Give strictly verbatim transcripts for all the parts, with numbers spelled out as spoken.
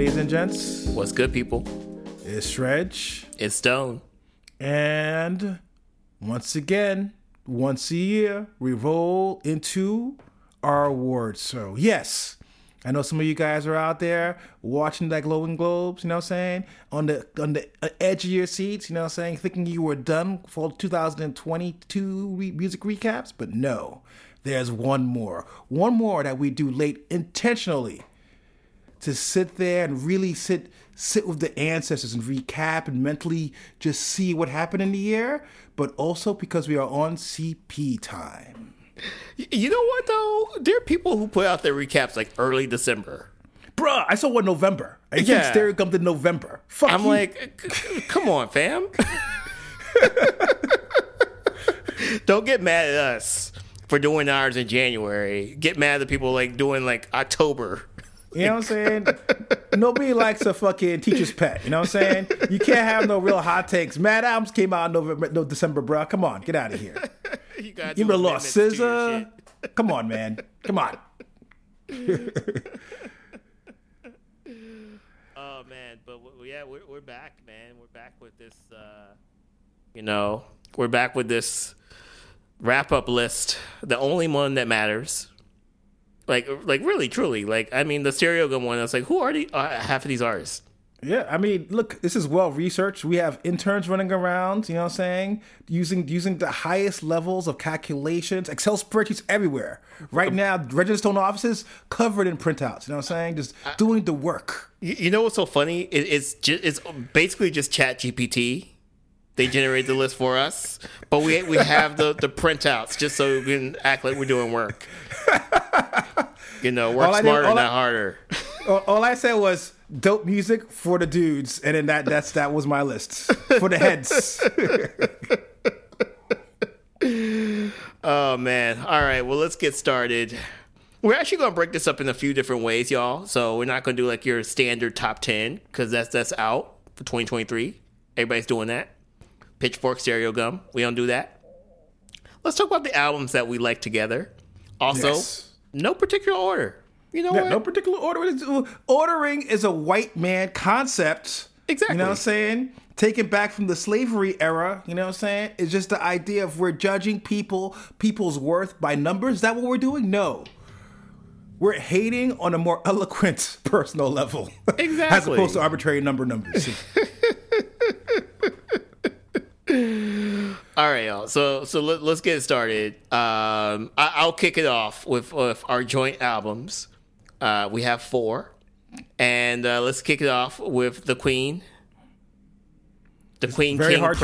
ladies and gents. What's good, people? It's Shredge. It's Stone. And once again, once a year, we roll into our awards. So, yes, I know some of you guys are out there watching like Golden Globes, you know what I'm saying? On the on the edge of your seats, you know what I'm saying? Thinking you were done for two thousand twenty-two re- music recaps, but no. There's one more. One more that we do late intentionally to sit there and really sit sit with the ancestors and recap and mentally just see what happened in the year, but also because we are on C P time. You know what, though? There are people who put out their recaps like early December. Bruh, I saw one November. I yeah. think Stereogum did November. Fuck I'm you. like, c- come on, fam. Don't get mad at us for doing ours in January. Get mad at the people like doing like October. You know what I'm saying? Nobody likes a fucking teacher's pet. You know what I'm saying? You can't have no real hot takes. Mad albums came out in November, no December, bruh. Come on, get out of here. You got a little scissor. Come on, man. Come on. Oh man, but yeah, we're we're back, man. We're back with this. Uh, you know, we're back with this wrap up list. The only one that matters. Like, like really, truly, like, I mean, the Stereogum one, I was like, who are the, uh, half of these artists? Yeah, I mean, look, this is well-researched. We have interns running around, you know what I'm saying, using using the highest levels of calculations, Excel spreadsheets everywhere. Right now, Redstone offices covered in printouts, you know what I'm saying, just I, doing the work. You know what's so funny? It, it's just, it's basically just ChatGPT. They generate the list for us, but we we have the, the printouts just so we can act like we're doing work. You know, work all smarter, did, not I, harder. All, all I said was dope music for the dudes, and then that that's that was my list for the heads. Oh man! All right, well let's get started. We're actually going to break this up in a few different ways, y'all. So we're not going to do like your standard top ten because that's that's out for twenty twenty-three. Everybody's doing that. Pitchfork, Stereogum. We don't do that. Let's talk about the albums that we like together. Also, yes. No particular order. You know yeah, what? No particular order. Ordering is a white man concept. Exactly. You know what I'm saying? Taken back from the slavery era. You know what I'm saying? It's just the idea of we're judging people, people's worth by numbers. Is that what we're doing? No. We're hating on a more eloquent personal level. Exactly. As opposed to arbitrary number numbers. All right, y'all. So so let, let's get started. Um, I, I'll kick it off with, with our joint albums. Uh, we have four, and uh, let's kick it off with the Queen, the it's Queen, King, Prince,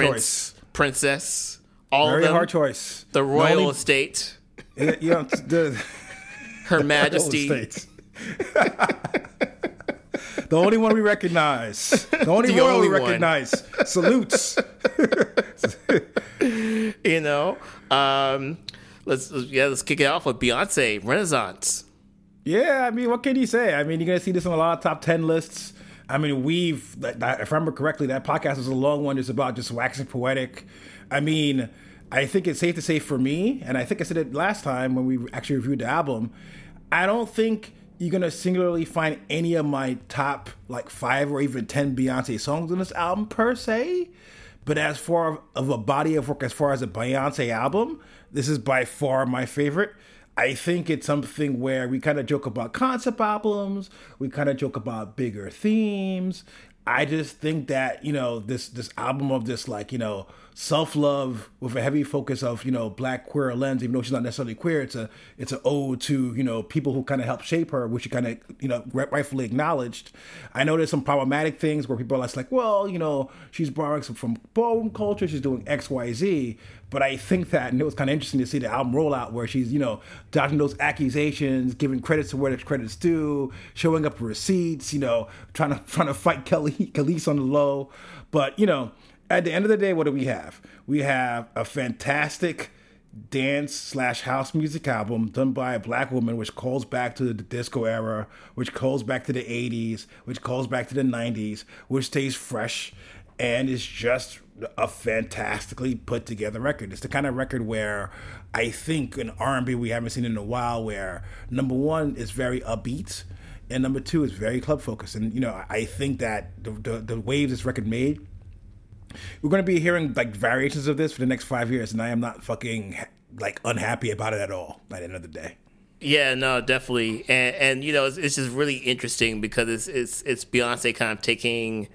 choice. Princess. All very of them. Very hard choice. The Royal only, Estate. It, you know, the, Her the Majesty. The only one we recognize. The only the royal only we recognize. One. Salutes. You know, um, let's yeah, let's kick it off with Beyonce, Renaissance. Yeah, I mean, what can you say? I mean, you're gonna see this on a lot of top ten lists. I mean, we've, if I remember correctly, that podcast was a long one. It's about just waxing poetic. I mean, I think it's safe to say for me, and I think I said it last time when we actually reviewed the album. I don't think you're going to singularly find any of my top like five or even ten Beyonce songs on this album per se. But as far of a body of work, as far as a Beyonce album, this is by far my favorite. I think it's something where we kind of joke about concept albums. We kind of joke about bigger themes. I just think that, you know, this this album of this, like, you know, self-love with a heavy focus of, you know, Black queer lens, even though she's not necessarily queer, it's a it's an ode to, you know, people who kind of helped shape her, which she kind of, you know, rightfully acknowledged. I know there's some problematic things where people are like, well, you know, she's borrowing some from ballroom culture, she's doing X, Y, Z. But I think that, and it was kind of interesting to see the album rollout where she's, you know, dodging those accusations, giving credits to where the credit's due, showing up receipts, you know, trying to trying to fight Kelly Khalees on the low. But, you know, at the end of the day, what do we have? We have a fantastic dance slash house music album done by a Black woman, which calls back to the disco era, which calls back to the eighties, which calls back to the nineties, which stays fresh. And it's just a fantastically put together record. It's the kind of record where I think in R and B we haven't seen in a while where, number one, it's very upbeat. And number two is very club focused. And, you know, I think that the, the, the waves this record made, we're going to be hearing like variations of this for the next five years. And I am not fucking like unhappy about it at all by the end of the day. Yeah, no, definitely. And, and you know, it's, it's just really interesting because it's, it's, it's Beyonce kind of taking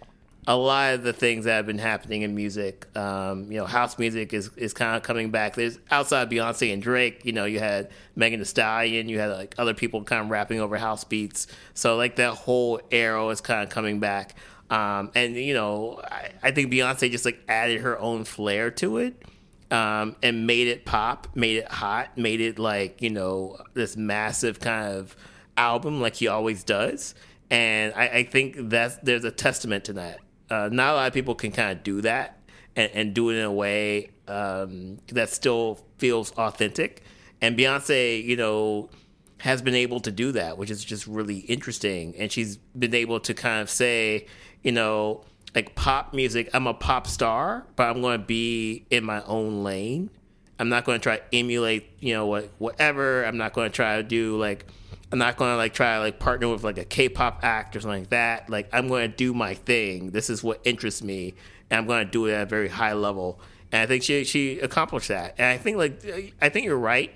a lot of the things that have been happening in music. Um, you know, house music is, is kind of coming back. There's outside Beyonce and Drake, you know, you had Megan Thee Stallion, you had like other people kind of rapping over house beats. So like that whole era is kind of coming back. Um, and, you know, I, I think Beyonce just like added her own flair to it. Um, and made it pop, made it hot, made it like, you know, this massive kind of album like he always does. And I, I think that's, there's a testament to that. Uh, not a lot of people can kind of do that and, and do it in a way um, that still feels authentic. And Beyonce, you know, has been able to do that, which is just really interesting. And she's been able to kind of say, you know, like pop music, I'm a pop star, but I'm going to be in my own lane. I'm not going to try to emulate, you know, what, whatever. I'm not going to try to do like, I'm not going to like try to like partner with like a K-pop act or something like that. Like I'm going to do my thing. This is what interests me, and I'm going to do it at a very high level. And I think she she accomplished that. And I think like I think you're right.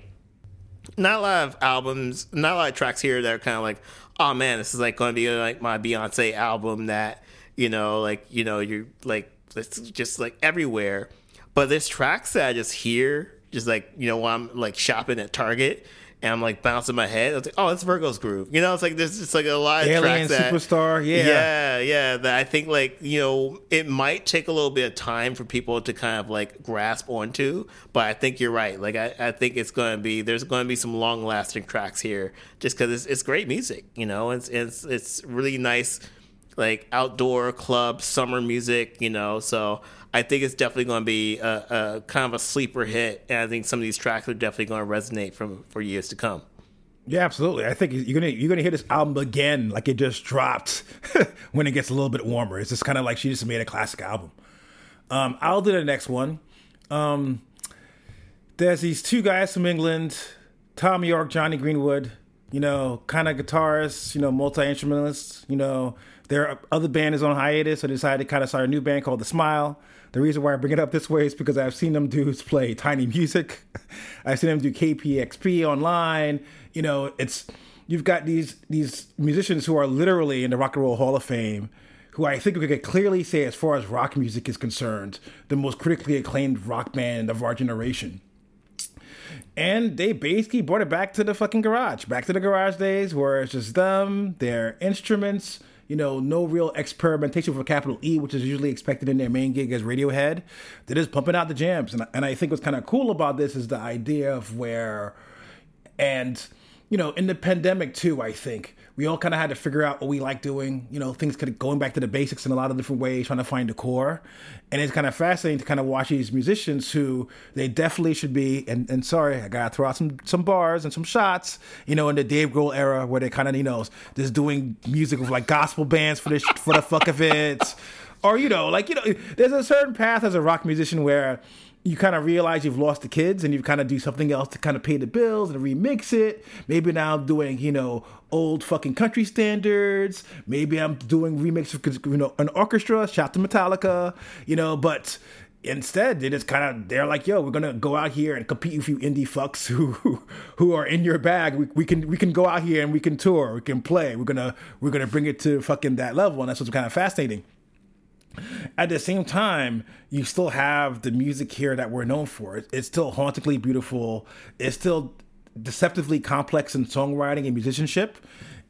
Not a lot of albums, not a lot of tracks here that are kind of like, oh man, this is like going to be like my Beyonce album that. You know, like, you know, you're like, it's just like everywhere. But there's tracks that I just hear, just like, you know, when I'm like shopping at Target and I'm like bouncing my head. I was like, oh, it's Virgo's Groove. You know, it's like, there's just like a lot of Alien, tracks that. Superstar, yeah. Yeah, yeah. That I think like, you know, it might take a little bit of time for people to kind of like grasp onto. But I think you're right. Like, I, I think it's going to be, there's going to be some long lasting tracks here just because it's, it's great music, you know, it's, it's, it's really nice. Like outdoor club summer music, you know. So I think it's definitely going to be a, a kind of a sleeper hit, and I think some of these tracks are definitely going to resonate from for years to come. Yeah, absolutely. I think you're gonna you're gonna hear this album again, like it just dropped when it gets a little bit warmer. It's just kind of like she just made a classic album. Um, I'll do the next one. Um, there's these two guys from England, Thom Yorke, Johnny Greenwood. You know, kind of guitarists. You know, multi-instrumentalists. You know. Their other band is on hiatus, so they decided to kind of start a new band called The Smile. The reason why I bring it up this way is because I've seen them dudes play Tiny Music. I've seen them do K P X P online. You know, it's you've got these these musicians who are literally in the Rock and Roll Hall of Fame, who I think we could clearly say, as far as rock music is concerned, the most critically acclaimed rock band of our generation. And they basically brought it back to the fucking garage, back to the garage days where it's just them, their instruments. You know, no real experimentation for capital E, which is usually expected in their main gig as Radiohead. They're just pumping out the jams. And, and I think what's kind of cool about this is the idea of where, and, you know, in the pandemic too, I think, we all kind of had to figure out what we like doing. You know, things could going back to the basics in a lot of different ways, trying to find the core. And it's kind of fascinating to kind of watch these musicians who they definitely should be. And, and sorry, I got to throw out some, some bars and some shots, you know, in the Dave Grohl era where they kind of, you know, just doing music with like gospel bands for the, for the fuck of it. Or, you know, like, you know, there's a certain path as a rock musician where you kind of realize you've lost the kids and you kind of do something else to kind of pay the bills and remix it. Maybe now I'm doing, you know, old fucking country standards. Maybe I'm doing remixes of, you know, an orchestra, shout to Metallica, you know, but instead it is kind of, they're like, yo, we're going to go out here and compete with you indie fucks who, who, who are in your bag. We, we can, we can go out here and we can tour, we can play. We're going to, we're going to bring it to fucking that level. And that's what's kind of fascinating. At the same time, you still have the music here that we're known for. It's still hauntingly beautiful. It's still deceptively complex in songwriting and musicianship.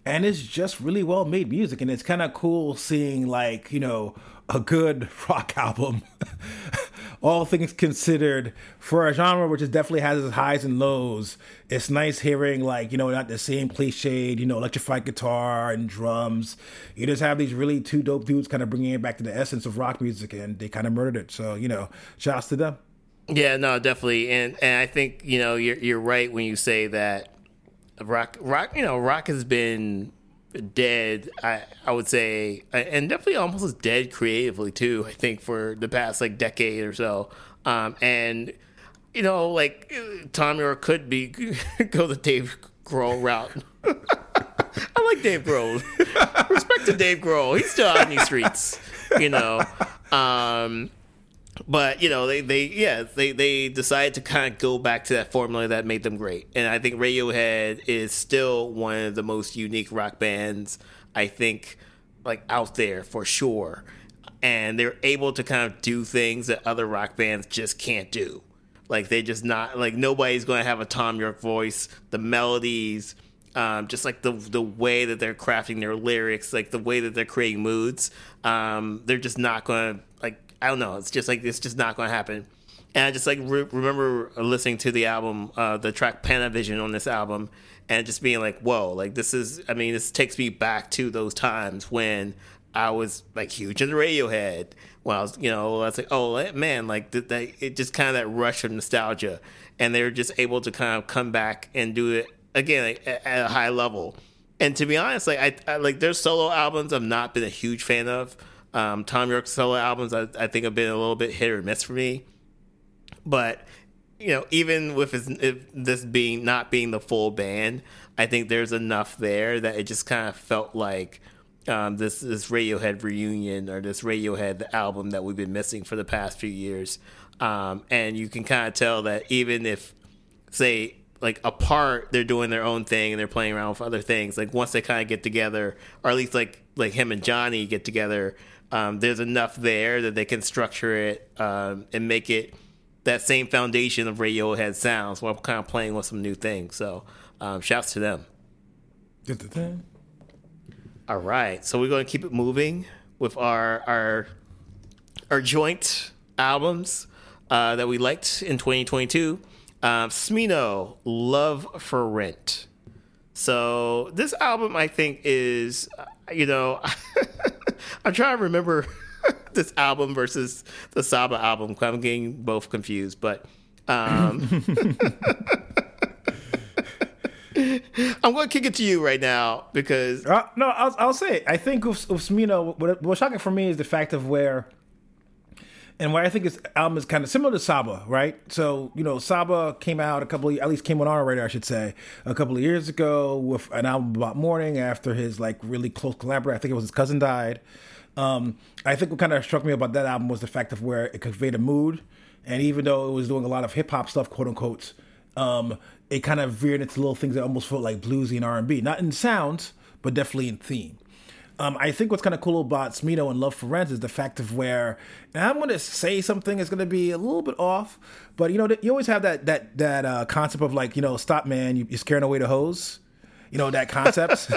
And it's just really well-made music. And it's kind of cool seeing, like, you know, a good rock album, all things considered, for a genre which is definitely has its highs and lows. It's nice hearing, like, you know, not the same cliched, you know, electrified guitar and drums. You just have these really two dope dudes kind of bringing it back to the essence of rock music, and they kind of murdered it. So, you know, shouts to them. Yeah, no, definitely. And and I think, you know, you're you're right when you say that rock, rock, you know, rock has been dead, I, I would say, and definitely almost as dead creatively too, I think, for the past like decade or so. Um, and, you know, like Thom Yorke could be go the Dave Grohl route I like Dave Grohl. Respect to Dave Grohl. He's still out in these streets, you know. Um, but, you know, they, they yeah, they, they decided to kind of go back to that formula that made them great. And I think Radiohead is still one of the most unique rock bands, I think, like, out there for sure. And they're able to kind of do things that other rock bands just can't do. Like, they just not, like, nobody's going to have a Thom Yorke voice. The melodies, um, just like the the way that they're crafting their lyrics, like the way that they're creating moods, um, they're just not going to, like, I don't know. It's just like, it's just not going to happen. And I just, like, re- remember listening to the album, uh, the track Panavision on this album, and just being like, whoa, like, this is, I mean, this takes me back to those times when I was, like, huge into Radiohead. When I was, you know, I was like, oh, man, like, th- that, it just kind of that rush of nostalgia. And they were just able to kind of come back and do it, again, like, at, at a high level. And to be honest, like, I, I like their solo albums I've not been a huge fan of. Um, Thom Yorke's solo albums, I, I think, have been a little bit hit or miss for me. But, you know, even with his, this being not being the full band, I think there's enough there that it just kind of felt like um, this this Radiohead reunion or this Radiohead album that we've been missing for the past few years. Um, and you can kind of tell that even if, say, like, apart, they're doing their own thing and they're playing around with other things. Like, once they kind of get together, or at least like like him and Johnny get together, Um, there's enough there that they can structure it um, and make it that same foundation of Radiohead sounds while kind of playing with some new things. So um, shouts to them. All right. So we're going to keep it moving with our our, our joint albums uh, that we liked in twenty twenty-two. Um, Smino, Love for Rent. So this album, I think, is, you know... I'm trying to remember this album versus the Saba album. I'm getting both confused, but um, I'm going to kick it to you right now because uh, no, I'll, I'll say it. I think with, with Smino, what, what's shocking for me is the fact of where and where I think this album is kind of similar to Saba, right? So, you know, Saba came out a couple of, at least came on our radar, I should say, a couple of years ago with an album about mourning after his, like, really close collaborator, I think it was his cousin, died. Um, I think what kind of struck me about that album was the fact of where it conveyed a mood. And even though it was doing a lot of hip-hop stuff, quote-unquote, um, it kind of veered into little things that almost felt like bluesy and R and B. Not in sounds, but definitely in theme. Um, I think what's kind of cool about Smino and Love for Rent is the fact of where, and I'm going to say something that's going to be a little bit off, but, you know, you always have that that that uh, concept of, like, you know, stop, man, you're scaring away the hoes, you know, that concept.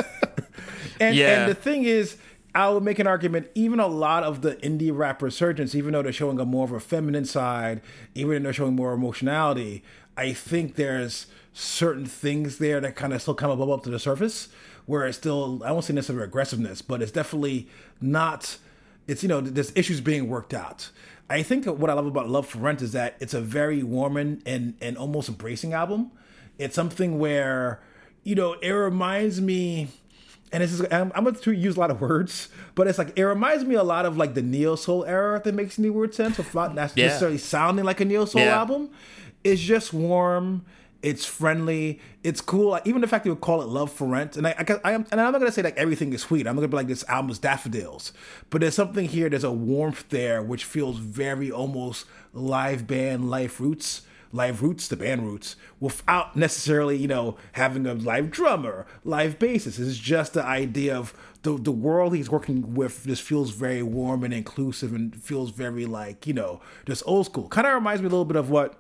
and, yeah. and the thing is, I would make an argument, even a lot of the indie rap resurgence, even though they're showing a more of a feminine side, even though they're showing more emotionality, I think there's certain things there that kind of still kind of bubble up to the surface. Where it's still, I won't say necessarily aggressiveness, but it's definitely not, it's, you know, there's issues being worked out. I think that what I love about Love for Rent is that it's a very warm and, and, and almost embracing album. It's something where, you know, it reminds me, and this is, I'm, I'm going to use a lot of words, but it's like, it reminds me a lot of, like, the Neo Soul era, if that makes any word sense, without yeah. necessarily sounding like a Neo Soul yeah. album. It's just warm. It's friendly. It's cool. Even the fact they would call it Love for Rent. And, I, I, I am, and I'm not going to say, like, everything is sweet. I'm not going to be like, this album is daffodils. But there's something here. There's a warmth there, which feels very almost live band, live roots. Live roots, the band roots, without necessarily, you know, having a live drummer, live bassist. It's just the idea of the the world he's working with just feels very warm and inclusive and feels very, like, you know, just old school. Kind of reminds me a little bit of what,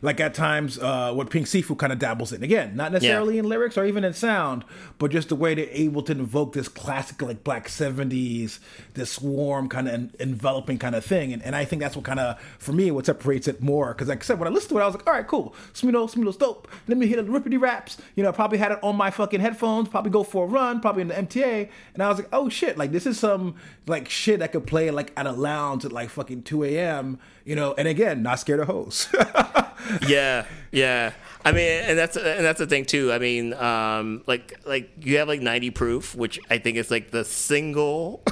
like, at times, uh, what Pink Seafood kind of dabbles in. Again, not necessarily yeah. in lyrics or even in sound, but just the way they're able to invoke this classic, like, black seventies, this warm kind of en- enveloping kind of thing. And, and I think that's what kind of, for me, what separates it more. Because, like I said, when I listened to it, I was like, all right, cool. Smino, Smino's dope. Let me hit a rippity raps. You know, I probably had it on my fucking headphones, probably go for a run, probably in the M T A. And I was like, oh, shit. Like, this is some, like, shit I could play, like, at a lounge at, like, fucking two a.m., you know. And again, not scared of hoes. yeah, yeah. I mean, and that's and that's the thing too. I mean, um, like like you have like ninety Proof, which I think is like the single,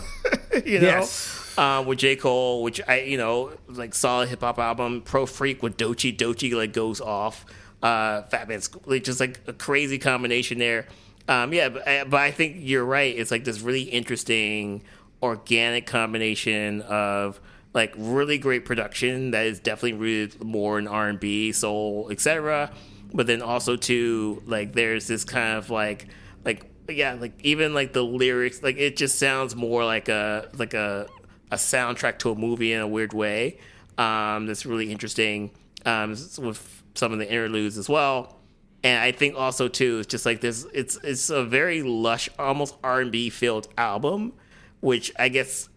you know, yes. uh, with J. Cole, which I you know like solid hip hop album. Pro Freak with Doechii, Doechii like goes off. Uh, Fat Man's like just like a crazy combination there. Um, yeah, but, but I think you're right. It's like this really interesting, organic combination of like really great production that is definitely rooted more in R and B, soul, et cetera. But then also too, like there's this kind of like, like yeah, like even like the lyrics, like it just sounds more like a like a a soundtrack to a movie in a weird way. Um, that's really interesting. Um, with some of the interludes as well. And I think also too, it's just like this. It's it's a very lush, almost R and B filled album, which I guess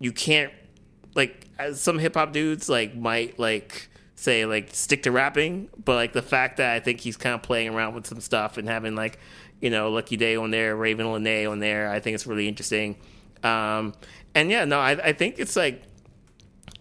you can't like. Some hip hop dudes like might like say like stick to rapping, but like the fact that I think he's kind of playing around with some stuff and having like you know Lucky Day on there, Raven Lynae on there, I think it's really interesting. Um, and yeah, no, I, I think it's like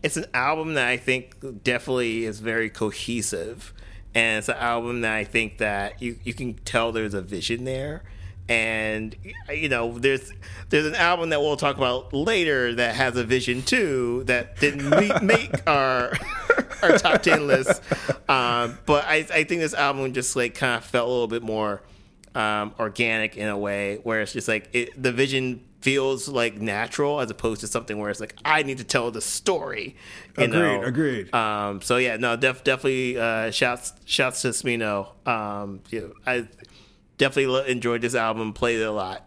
it's an album that I think definitely is very cohesive. And it's an album that I think that you, you can tell there's a vision there. And, you know, there's there's an album that we'll talk about later that has a vision, too, that didn't make our our top ten list. Um, but I, I think this album just, like, kind of felt a little bit more um, organic in a way where it's just, like, it, the vision feels, like, natural as opposed to something where it's, like, I need to tell the story. You agreed, know? agreed. Um, so, yeah, no, def- definitely uh, shouts shouts to Smino. Um, you know, I definitely lo- enjoyed this album, played it a lot.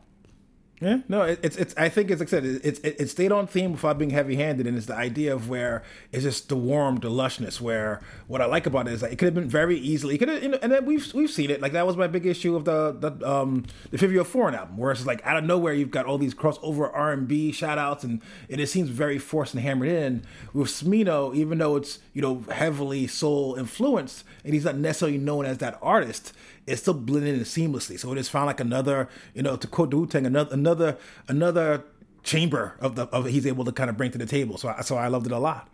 Yeah, no, it, it's it's. I think it's, like I said, it's it, it stayed on theme without being heavy-handed, and it's the idea of where it's just the warm, the lushness. Where what I like about it is that it could have been very easily, it could have, you know, and then we've we've seen it. Like that was my big issue of the the um the fifty oh four album, where it's like out of nowhere you've got all these crossover R and B shout-outs, and, and it seems very forced and hammered in. With Smino, even though it's you know heavily soul influenced, and he's not necessarily known as that artist. It's still blended in seamlessly. So it just found like another, you know, to quote the Wu-Tang, another, another, another chamber of the, of he's able to kind of bring to the table. So I, so I loved it a lot.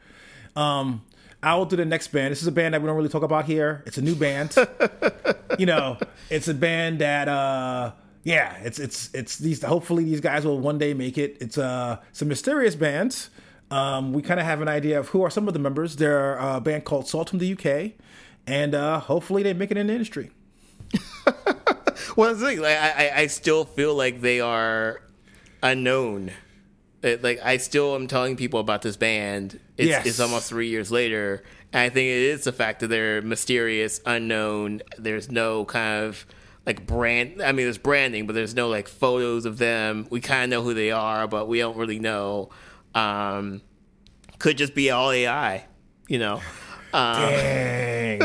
Um, I will do the next band. This is a band that we don't really talk about here. It's a new band, you know, it's a band that, uh, yeah, it's, it's, it's these, hopefully these guys will one day make it. It's, uh, some mysterious bands. Um, we kind of have an idea of who are some of the members. They're a band called Sault from the U K, and, uh, hopefully they make it in the industry. Well, that's the thing. Like, I, I still feel like they are unknown. It, like I still am telling people about this band. It's, yes. It's almost three years later, and I think it is the fact that they're mysterious, unknown. There's no kind of like brand. I mean, there's branding, but there's no like photos of them. We kind of know who they are, but we don't really know. Um, could just be all A I, you know. Um, Dang,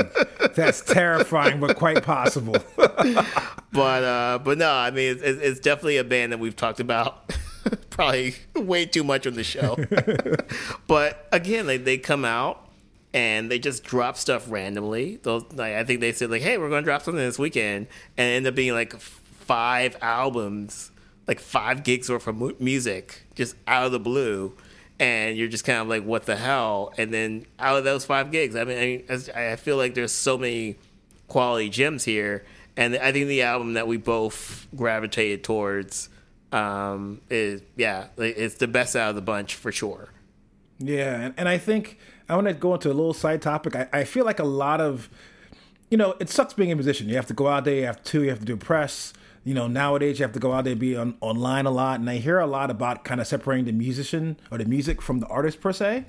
that's terrifying, but quite possible. but uh, but no, I mean, it's, it's definitely a band that we've talked about probably way too much on the show. But again, like they come out and they just drop stuff randomly. Those, like, I think they said like, "Hey, we're going to drop something this weekend," and it ended up being like five albums, like five gigs worth of music, just out of the blue. And you're just kind of like, what the hell? And then out of those five gigs, I mean, I, mean, I feel like there's so many quality gems here. And I think the album that we both gravitated towards um, is, yeah, it's the best out of the bunch for sure. Yeah, and, and I think I want to go into a little side topic. I, I feel like a lot of, you know, it sucks being in position. You have to go out there, you have to, you have to do press. You know, nowadays you have to go out there and be on, online a lot. And I hear a lot about kind of separating the musician or the music from the artist per se.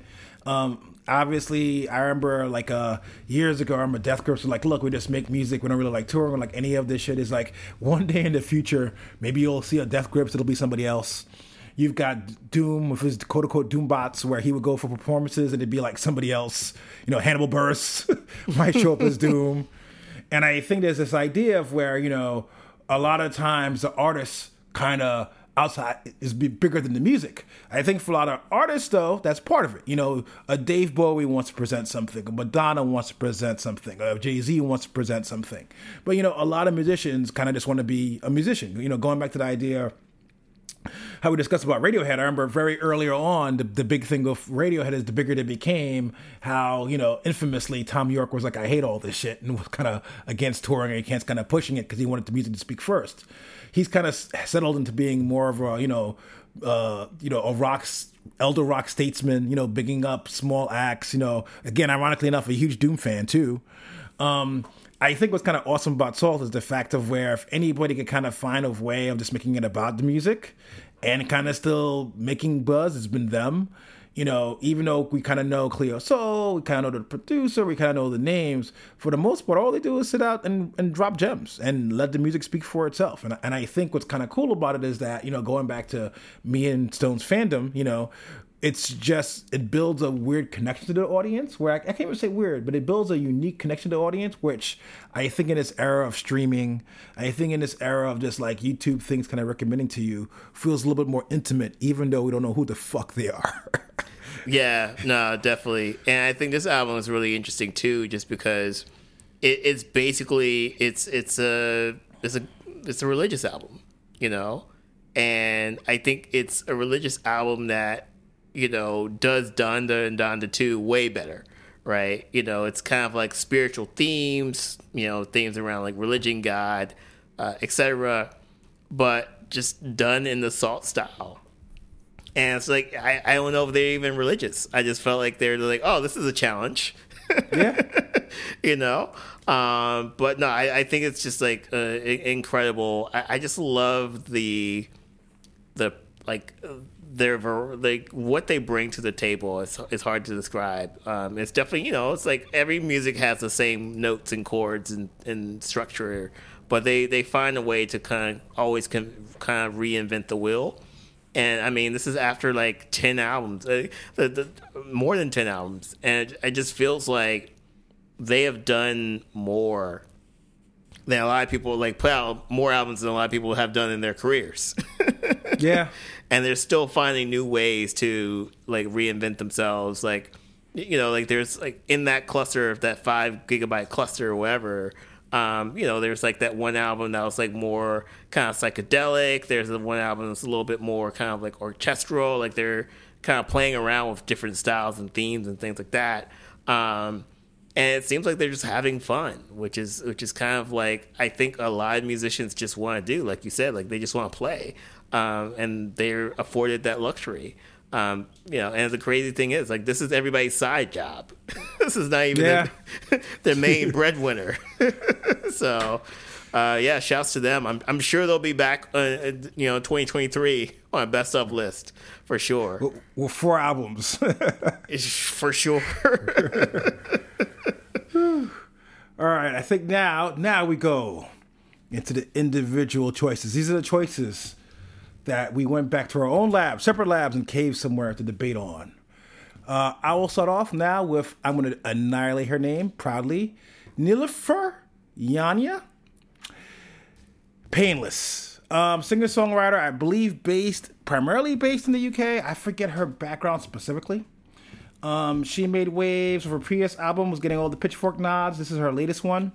Um, obviously, I remember like uh, years ago, I remember Death Grips were like, look, we just make music. We don't really like touring or like any of this shit. It's like one day in the future, maybe you'll see a Death Grips. It'll be somebody else. You've got Doom with his quote unquote Doom bots where he would go for performances and it'd be like somebody else. You know, Hannibal Buress might show up as Doom. And I think there's this idea of where, you know, a lot of times the artist kind of outside is bigger than the music. I think for a lot of artists, though, that's part of it. You know, a Dave Bowie wants to present something. A Madonna wants to present something. A Jay-Z wants to present something. But, you know, a lot of musicians kind of just want to be a musician. You know, going back to the idea how we discussed about Radiohead, I remember very earlier on, the, the big thing with Radiohead is the bigger it became, how, you know, infamously Thom Yorke was like, I hate all this shit, and was kind of against touring and against kind of pushing it because he wanted the music to speak first. He's kind of settled into being more of a, you know, uh, you know, a rock, elder rock statesman, you know, bigging up small acts, you know, again, ironically enough, a huge Doom fan too. Um, I think what's kind of awesome about Sault is the fact of where if anybody could kind of find a way of just making it about the music and kind of still making buzz, it's been them. You know, even though we kind of know Cleo Soul, we kind of know the producer, we kind of know the names, for the most part, all they do is sit out and, and drop gems and let the music speak for itself. And, and I think what's kind of cool about it is that, you know, going back to me and Stone's fandom, you know, it's just, it builds a weird connection to the audience where I, I can't even say weird, but it builds a unique connection to the audience, which I think in this era of streaming, I think in this era of just like YouTube things kind of recommending to you feels a little bit more intimate, even though we don't know who the fuck they are. Yeah, no, definitely. And I think this album is really interesting too, just because it, it's basically, it's, it's a, it's a, it's a religious album, you know? And I think it's a religious album that, you know, does Donda and Donda two way better, right? You know, it's kind of like spiritual themes, you know, themes around like religion, God, uh, et cetera, but just done in the Sault style. And it's like, I, I don't know if they're even religious. I just felt like they're like, oh, this is a challenge. Yeah. You know? Um, but no, I, I think it's just like uh, incredible. I, I just love the, the like, their like what they bring to the table is it's hard to describe. Um, it's definitely, you know, it's like every music has the same notes and chords and, and structure, but they, they find a way to kind of always con- kind of reinvent the wheel. And I mean, this is after like ten albums, uh, the, the, more than ten albums, and it, it just feels like they have done more than a lot of people like put out more albums than a lot of people have done in their careers. Yeah. And they're still finding new ways to like reinvent themselves. Like, you know, like there's like in that cluster, that five gigabyte cluster or whatever, um, you know, there's like that one album that was like more kind of psychedelic. There's the one album that's a little bit more kind of like orchestral. Like they're kind of playing around with different styles and themes and things like that. Um, and it seems like they're just having fun, which is, which is kind of like, I think a lot of musicians just want to do, like you said, like they just want to play. Um, and they're afforded that luxury, um, you know. And the crazy thing is, like, this is everybody's side job. This is not even yeah. their, their main breadwinner. So, uh, yeah, shouts to them. I'm, I'm sure they'll be back, uh, you know, twenty twenty-three on a best of list for sure. Well, well four albums for sure. All right, I think now, now we go into the individual choices. These are the choices that we went back to our own lab, separate labs and caves somewhere to debate on. Uh, I will start off now with, I'm going to annihilate her name proudly, Nilüfer Yanya. Painless. Um, singer-songwriter, I believe based, primarily based in the U K. I forget her background specifically. Um, she made waves. Her previous album was getting all the Pitchfork nods. This is her latest one.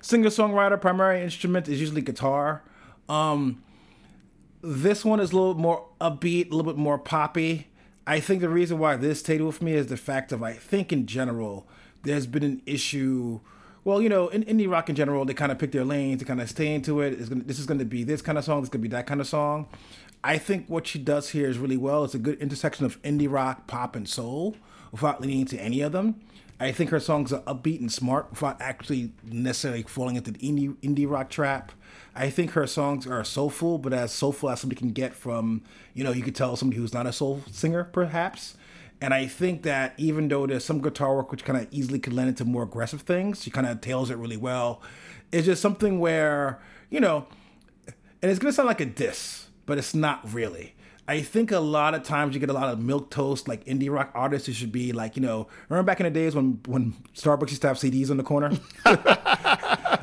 Singer-songwriter, primary instrument is usually guitar. Um... This one is a little more upbeat, a little bit more poppy. I think the reason why this stayed with me is the fact of, I think in general, there's been an issue. Well, you know, in indie rock in general, they kind of pick their lanes, they kind of stay into it. It's gonna, this is going to be this kind of song, this is going to be that kind of song. I think what she does here is really well. It's a good intersection of indie rock, pop, and soul without leaning into any of them. I think her songs are upbeat and smart without actually necessarily falling into the indie, indie rock trap. I think her songs are soulful, but as soulful as somebody can get from, you know, you could tell somebody who's not a soul singer, perhaps. And I think that even though there's some guitar work which kind of easily could lend into more aggressive things, she kind of tails it really well. It's just something where, you know, and it's going to sound like a diss, but it's not really. I think a lot of times you get a lot of milquetoast, like indie rock artists who should be like, you know, remember back in the days when, when Starbucks used to have C Ds on the corner?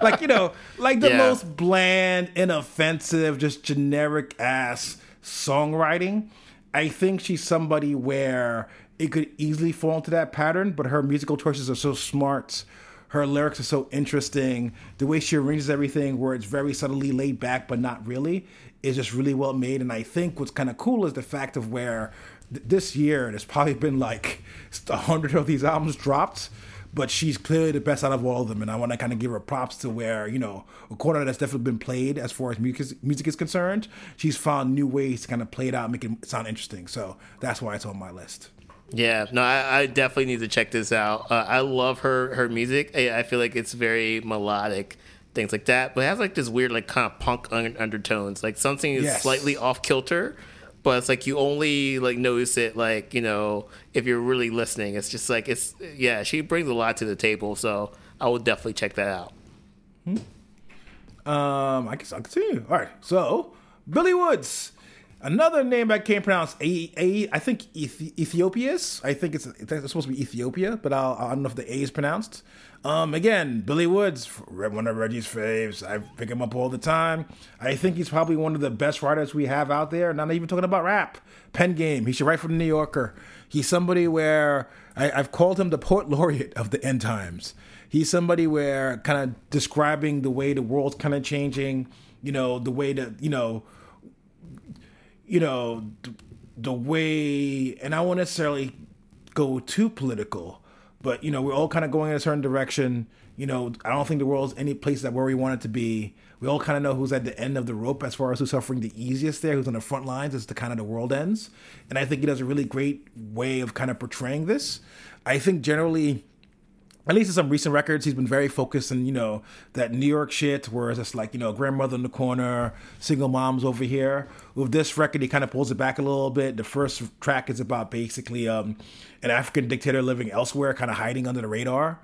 Like, you know, like the yeah. most bland, inoffensive, just generic ass songwriting. I think she's somebody where it could easily fall into that pattern, but her musical choices are so smart. Her lyrics are so interesting. The way she arranges everything where it's very subtly laid back, but not really, is just really well made. And I think what's kind of cool is the fact of where th- this year there's probably been like a hundred of these albums dropped, but she's clearly the best out of all of them. And I want to kind of give her props to where, you know, a corner that's definitely been played as far as music, music is concerned, she's found new ways to kind of play it out and make it sound interesting. So that's why it's on my list. Yeah, no, I, I definitely need to check this out. Uh, I love her her music. I, I feel like it's very melodic, things like that. But it has like this weird like kind of punk un- undertones. Like something is yes. slightly off kilter, but it's like you only like notice it like, you know, if you're really listening. It's just like it's yeah. She brings a lot to the table, so I will definitely check that out. Hmm. Um, I guess I'll continue. All right, so Billy Woods. Another name I can't pronounce. A, a I think Ethiopias. I think it's, it's supposed to be Ethiopia, but I'll, I don't know if the A is pronounced. Um, again, Billy Woods, one of Reggie's faves. I pick him up all the time. I think he's probably one of the best writers we have out there. Not even talking about rap, pen game. He should write for The New Yorker. He's somebody where I, I've called him the poet laureate of the end times. He's somebody where kind of describing the way the world's kind of changing. You know, the way that you know. You know, the way, and I won't necessarily go too political, but, you know, we're all kind of going in a certain direction. You know, I don't think the world's any place that where we want it to be. We all kind of know who's at the end of the rope as far as who's suffering the easiest there, who's on the front lines as the kind of the world ends. And I think he does a really great way of kind of portraying this. I think generally, at least in some recent records, he's been very focused on, you know, that New York shit, where it's just like, you know, grandmother in the corner, single moms over here. With this record, he kind of pulls it back a little bit. The first track is about basically um, an African dictator living elsewhere, kind of hiding under the radar.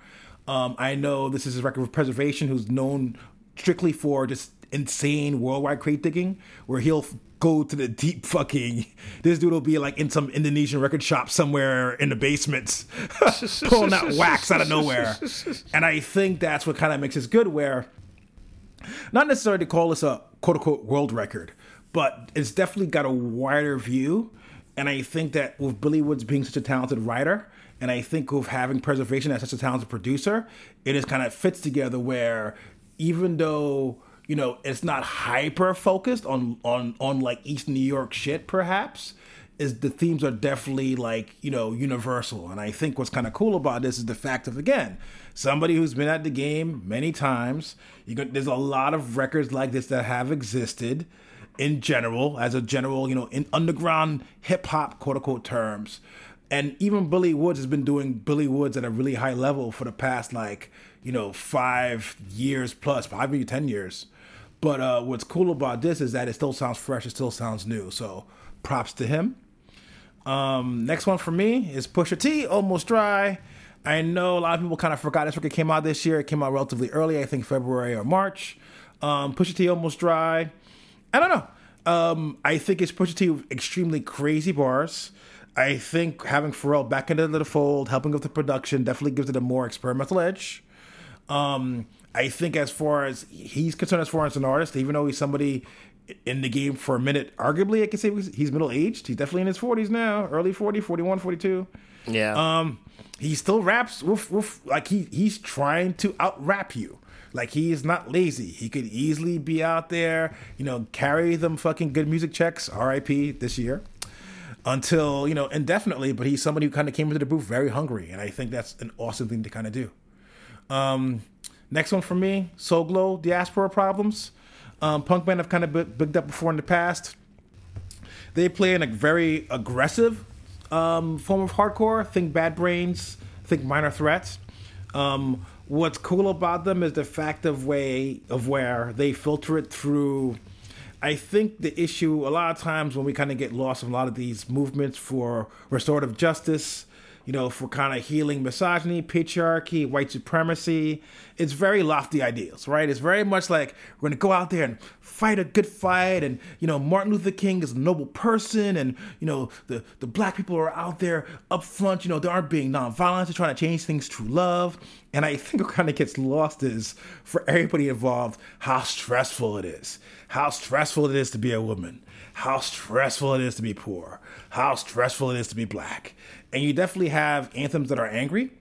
Um, I know this is his record with Preservation, who's known strictly for just insane worldwide crate digging, where he'll go to the deep fucking, this dude will be like in some Indonesian record shop somewhere in the basements pulling out wax out of nowhere. And I think that's what kind of makes this good, where not necessarily to call this a quote unquote world record, but it's definitely got a wider view. And I think that with Billy Woods being such a talented writer, and I think with having Preservation as such a talented producer, it just kind of fits together where even though, you know, it's not hyper focused on, on, on like East New York shit, perhaps, is the themes are definitely like, you know, universal. And I think what's kind of cool about this is the fact of, again, somebody who's been at the game many times. You can, there's a lot of records like this that have existed in general, as a general, you know, in underground hip hop, quote unquote terms. And even Billy Woods has been doing Billy Woods at a really high level for the past, like, you know, five years plus, five maybe ten years. But uh, what's cool about this is that it still sounds fresh. It still sounds new. So props to him. Um, next one for me is Pusha T, Almost Dry. I know a lot of people kind of forgot this record came out this year. It came out relatively early, I think February or March. Um, Pusha T, Almost Dry. I don't know. Um, I think it's Pusha T with extremely crazy bars. I think having Pharrell back into the fold, helping with the production, definitely gives it a more experimental edge. Um... I think as far as he's concerned, as far as an artist, even though he's somebody in the game for a minute, arguably, I can say he's middle-aged. He's definitely in his forties now, early forty, forty-one, forty-two. Yeah. Um, he still raps. Woof, woof, like, he he's trying to out-rap you. Like, he is not lazy. He could easily be out there, you know, carry them fucking good music checks, R I P, this year, until, you know, indefinitely. But he's somebody who kind of came into the booth very hungry, and I think that's an awesome thing to kind of do. Um... Next one for me, Soul Glow, Diaspora Problems. Um, punk band I've kind of bigged up before in the past. They play in a very aggressive um, form of hardcore. Think Bad Brains, think Minor Threats. Um, what's cool about them is the fact of way of where they filter it through. I think the issue a lot of times when we kind of get lost in a lot of these movements for restorative justice, you know, for kind of healing misogyny, patriarchy, white supremacy. It's very lofty ideals, right? It's very much like, we're going to go out there and fight a good fight. And, you know, Martin Luther King is a noble person. And, you know, the, the black people are out there up front. You know, they aren't being nonviolent. They're trying to change things through love. And I think what kind of gets lost is, for everybody involved, how stressful it is. How stressful it is to be a woman. How stressful it is to be poor. How stressful it is to be black. And you definitely have anthems that are angry.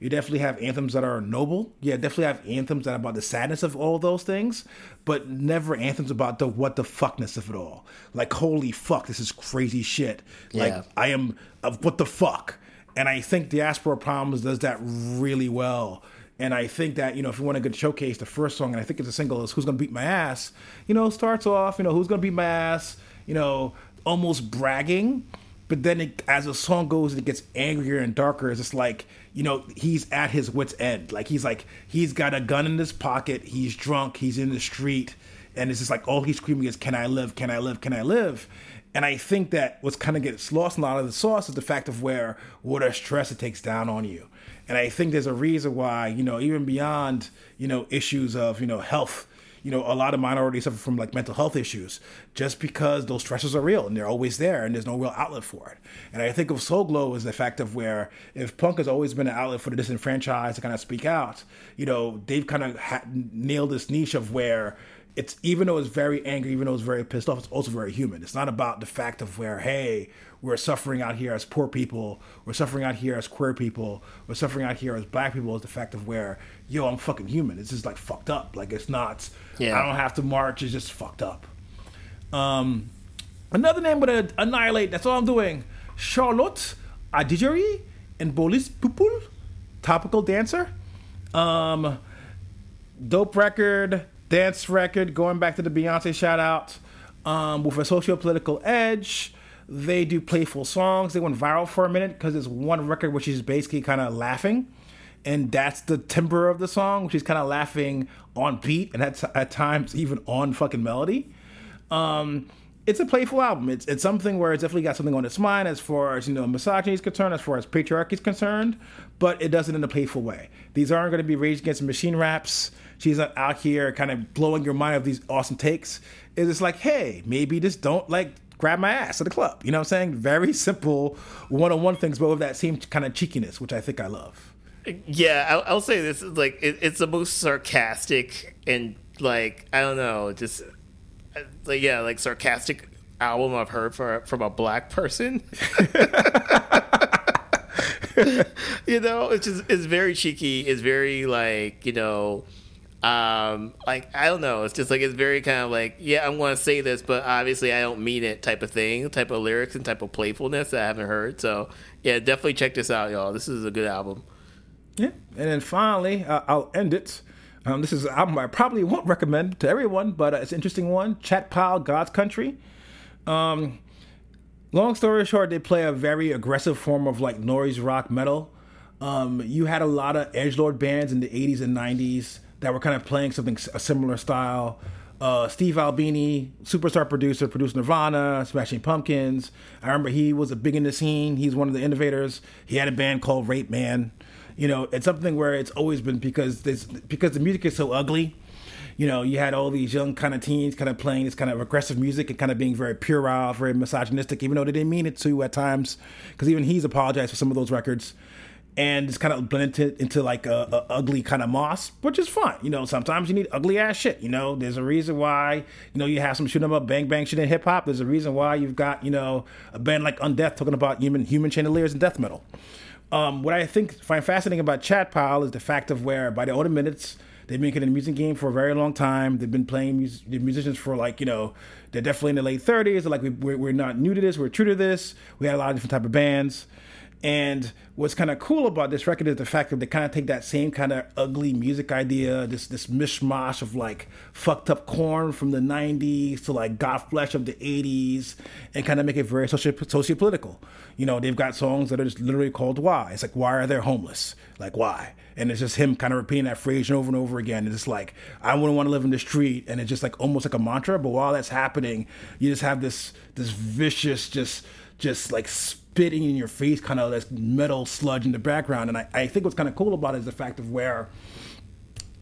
You definitely have anthems that are noble. You definitely have anthems that are about the sadness of all those things, but never anthems about the what the fuckness of it all. Like, holy fuck, this is crazy shit. Like, yeah. I am, uh, what the fuck? And I think Diaspora Problems does that really well. And I think that, you know, if you want a good showcase, the first song, and I think it's a single, is Who's Gonna Beat My Ass? You know, starts off, you know, who's gonna beat my ass? You know, almost bragging. But then it, as the song goes, it gets angrier and darker. It's just like, you know, he's at his wit's end. Like, he's like, he's got a gun in his pocket. He's drunk. He's in the street. And it's just like, all he's screaming is, can I live? Can I live? Can I live? And I think that what's kind of gets lost in a lot of the sauce is the fact of where, what a stress it takes down on you. And I think there's a reason why, you know, even beyond, you know, issues of, you know, health, you know, a lot of minorities suffer from like mental health issues just because those stresses are real and they're always there and there's no real outlet for it. And I think of Soul Glow as the fact of where if punk has always been an outlet for the disenfranchised to kind of speak out, you know, they've kind of ha- nailed this niche of where it's, even though it's very angry, even though it's very pissed off, it's also very human. It's not about the fact of where, hey, we're suffering out here as poor people, we're suffering out here as queer people, we're suffering out here as black people. It's the fact of where, yo, I'm fucking human. It's just like fucked up. Like, it's not, yeah. I don't have to march. It's just fucked up. Um, another name would annihilate. That's all I'm doing. Charlotte Adigeri and Bolis Pupul, topical dancer. Um, dope record. Dance record, going back to the Beyonce shout out, um, with a socio-political edge. They do playful songs. They went viral for a minute because there's one record where she's basically kind of laughing, and that's the timbre of the song. She's kind of laughing on beat and at, at times even on fucking melody. Um, it's a playful album. It's it's something where it's definitely got something on its mind as far as, you know, misogyny is concerned, as far as patriarchy is concerned, but it does it in a playful way. These aren't going to be Rage Against the Machine raps. She's not out here kind of blowing your mind of these awesome takes. It's just like, hey, maybe just don't like grab my ass at the club. You know what I'm saying? Very simple one-on-one things, but with that same kind of cheekiness, which I think I love. Yeah, I'll, I'll say this is like, it, it's the most sarcastic and like, I don't know, just like, yeah, like sarcastic album I've heard for, from a black person. You know, it's just, it's very cheeky. It's very like, you know, um, like, I don't know. It's just like, it's very kind of like, yeah, I'm going to say this, but obviously I don't mean it type of thing, type of lyrics and type of playfulness that I haven't heard. So yeah, definitely check this out, y'all. This is a good album. Yeah. And then finally, uh, I'll end it. Um, this is an album I probably won't recommend to everyone, but uh, it's an interesting one. Chat Pile, God's Country. Um, Long story short, they play a very aggressive form of like noise rock metal. Um, you had a lot of edgelord bands in the eighties and nineties that were kind of playing something a similar style. Uh, Steve Albini, superstar producer, produced Nirvana, Smashing Pumpkins. I remember he was a big in the scene. He's one of the innovators. He had a band called Rape Man. You know, it's something where it's always been because this because the music is so ugly. You know, you had all these young kind of teens kind of playing this kind of aggressive music and kind of being very puerile, very misogynistic, even though they didn't mean it to at times, because even he's apologized for some of those records. And it's kind of blended into like a, a ugly kind of moss, which is fine. You know, sometimes you need ugly ass shit. You know, there's a reason why, you know, you have some shoot 'em up, bang bang shit in hip hop. There's a reason why you've got, you know, a band like Undeath talking about human human chandeliers and death metal. Um, what I think find fascinating about Chat Pile is the fact of where by the older minutes, they've been in the music game for a very long time. They've been playing mus- musicians for like, you know, they're definitely in the late thirties. They're like, we, we're, we're not new to this. We're true to this. We had a lot of different type of bands. And what's kind of cool about this record is the fact that they kind of take that same kind of ugly music idea, this this mishmash of like fucked up corn from the nineties to like Godflesh of the eighties, and kind of make it very socio-political. You know, they've got songs that are just literally called Why. It's like, why are they homeless? Like, why? And it's just him kind of repeating that phrase over and over again. It's just like, I wouldn't want to live in the street. And it's just like almost like a mantra. But while that's happening, you just have this this vicious, just just like spitting in your face, kind of this metal sludge in the background. And I, I think what's kind of cool about it is the fact of where,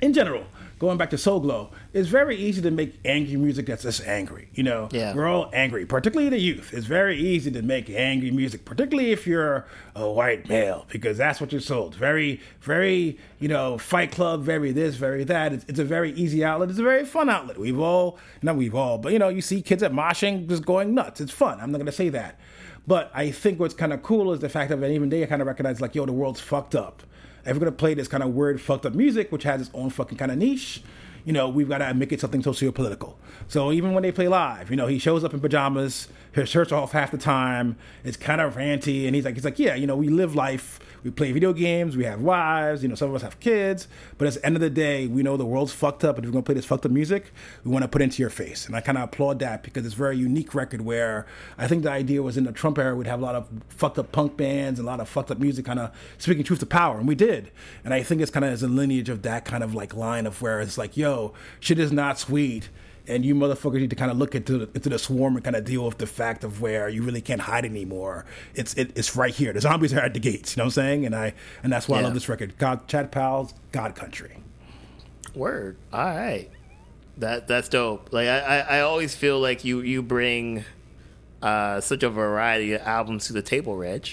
in general, going back to Soul Glow, it's very easy to make angry music that's just angry. You know, yeah. We're all angry, particularly the youth. It's very easy to make angry music, particularly if you're a white male, because that's what you're sold. Very, very, you know, Fight Club, very this, very that. It's, it's a very easy outlet. It's a very fun outlet. We've all, not we've all, but, you know, you see kids at moshing just going nuts. It's fun. I'm not going to say that. But I think what's kind of cool is the fact that even they kind of recognize, like, yo, the world's fucked up. If we're going to play this kind of weird, fucked up music, which has its own fucking kind of niche, you know, we've got to make it something socio-political. So even when they play live, you know, he shows up in pajamas, his shirt's off half the time. It's kind of ranty, and he's like, he's like, yeah, you know, we live life, we play video games, we have wives, you know, some of us have kids, but at the end of the day, we know the world's fucked up, and if we're gonna play this fucked up music, we want to put it into your face. And I kind of applaud that because it's a very unique record where I think the idea was in the Trump era we'd have a lot of fucked up punk bands and a lot of fucked up music kind of speaking truth to power, and we did. And I think it's kind of as a lineage of that kind of like line of where it's like, yo, shit is not sweet. And you motherfuckers need to kind of look into the, into the swarm and kind of deal with the fact of where you really can't hide anymore. It's it, it's right here. The zombies are at the gates. You know what I'm saying? And I and that's why yeah. I love this record. God, Chat Pals, God Country. Word. All right. That that's dope. Like I, I, I always feel like you you bring uh, such a variety of albums to the table, Reg.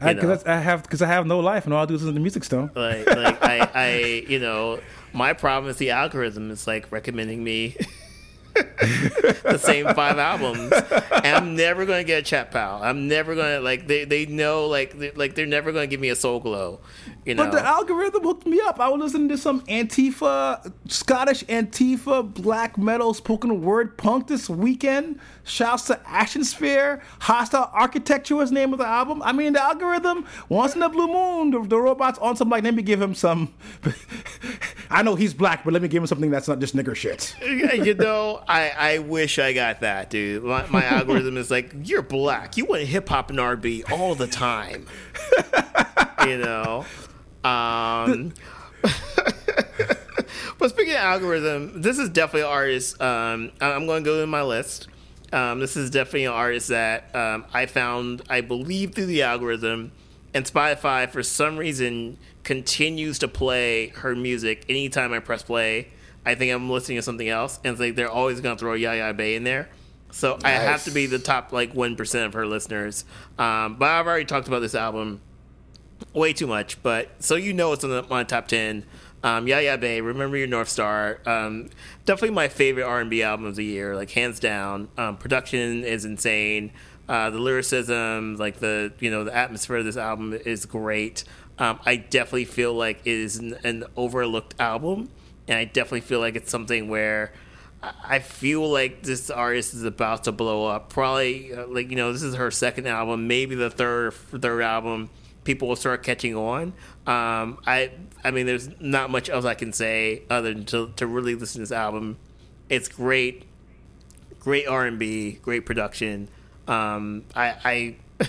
Because I, I have because I have no life and all I do is listen to music, Stone. Like like I, I you know. My problem is the algorithm is like recommending me the same five albums, and I'm never gonna get a Chat Pal. I'm never gonna like they they know like they, like they're never gonna give me a Soul Glow, you know. But the algorithm hooked me up. I was listening to some Antifa, Scottish Antifa, black metal, spoken word punk this weekend. Shouts to Action Sphere. Hostile Architecture was the name of the album. I mean, the algorithm. Once in a blue moon, the, the robot's on something like, let me give him some. I know he's black, but let me give him something that's not just nigger shit. You know, I, I wish I got that, dude. My, my algorithm is like, you're black. You want hip hop and R and B all the time. You know. Um, but speaking of algorithm, this is definitely an artist. Um, I'm going to go to my list. Um, this is definitely an artist that um, I found, I believe, through the algorithm. And Spotify, for some reason, continues to play her music anytime I press play. I think I'm listening to something else, and it's like they're always going to throw Yaya Bay in there. So nice. I have to be the top like one percent of her listeners. Um, but I've already talked about this album way too much. But so you know it's on the, on the top ten. Um, Yaya Bay, Remember Your North Star. Um, definitely my favorite R and B album of the year, like hands down. Um, production is insane. Uh, the lyricism, like the you know the atmosphere of this album is great. Um, I definitely feel like it is an, an overlooked album, and I definitely feel like it's something where I feel like this artist is about to blow up. Probably uh, like you know this is her second album, maybe the third third album. People will start catching on. Um, I I mean, there's not much else I can say other than to, to really listen to this album. It's great, great R and B, great production. Um, I, I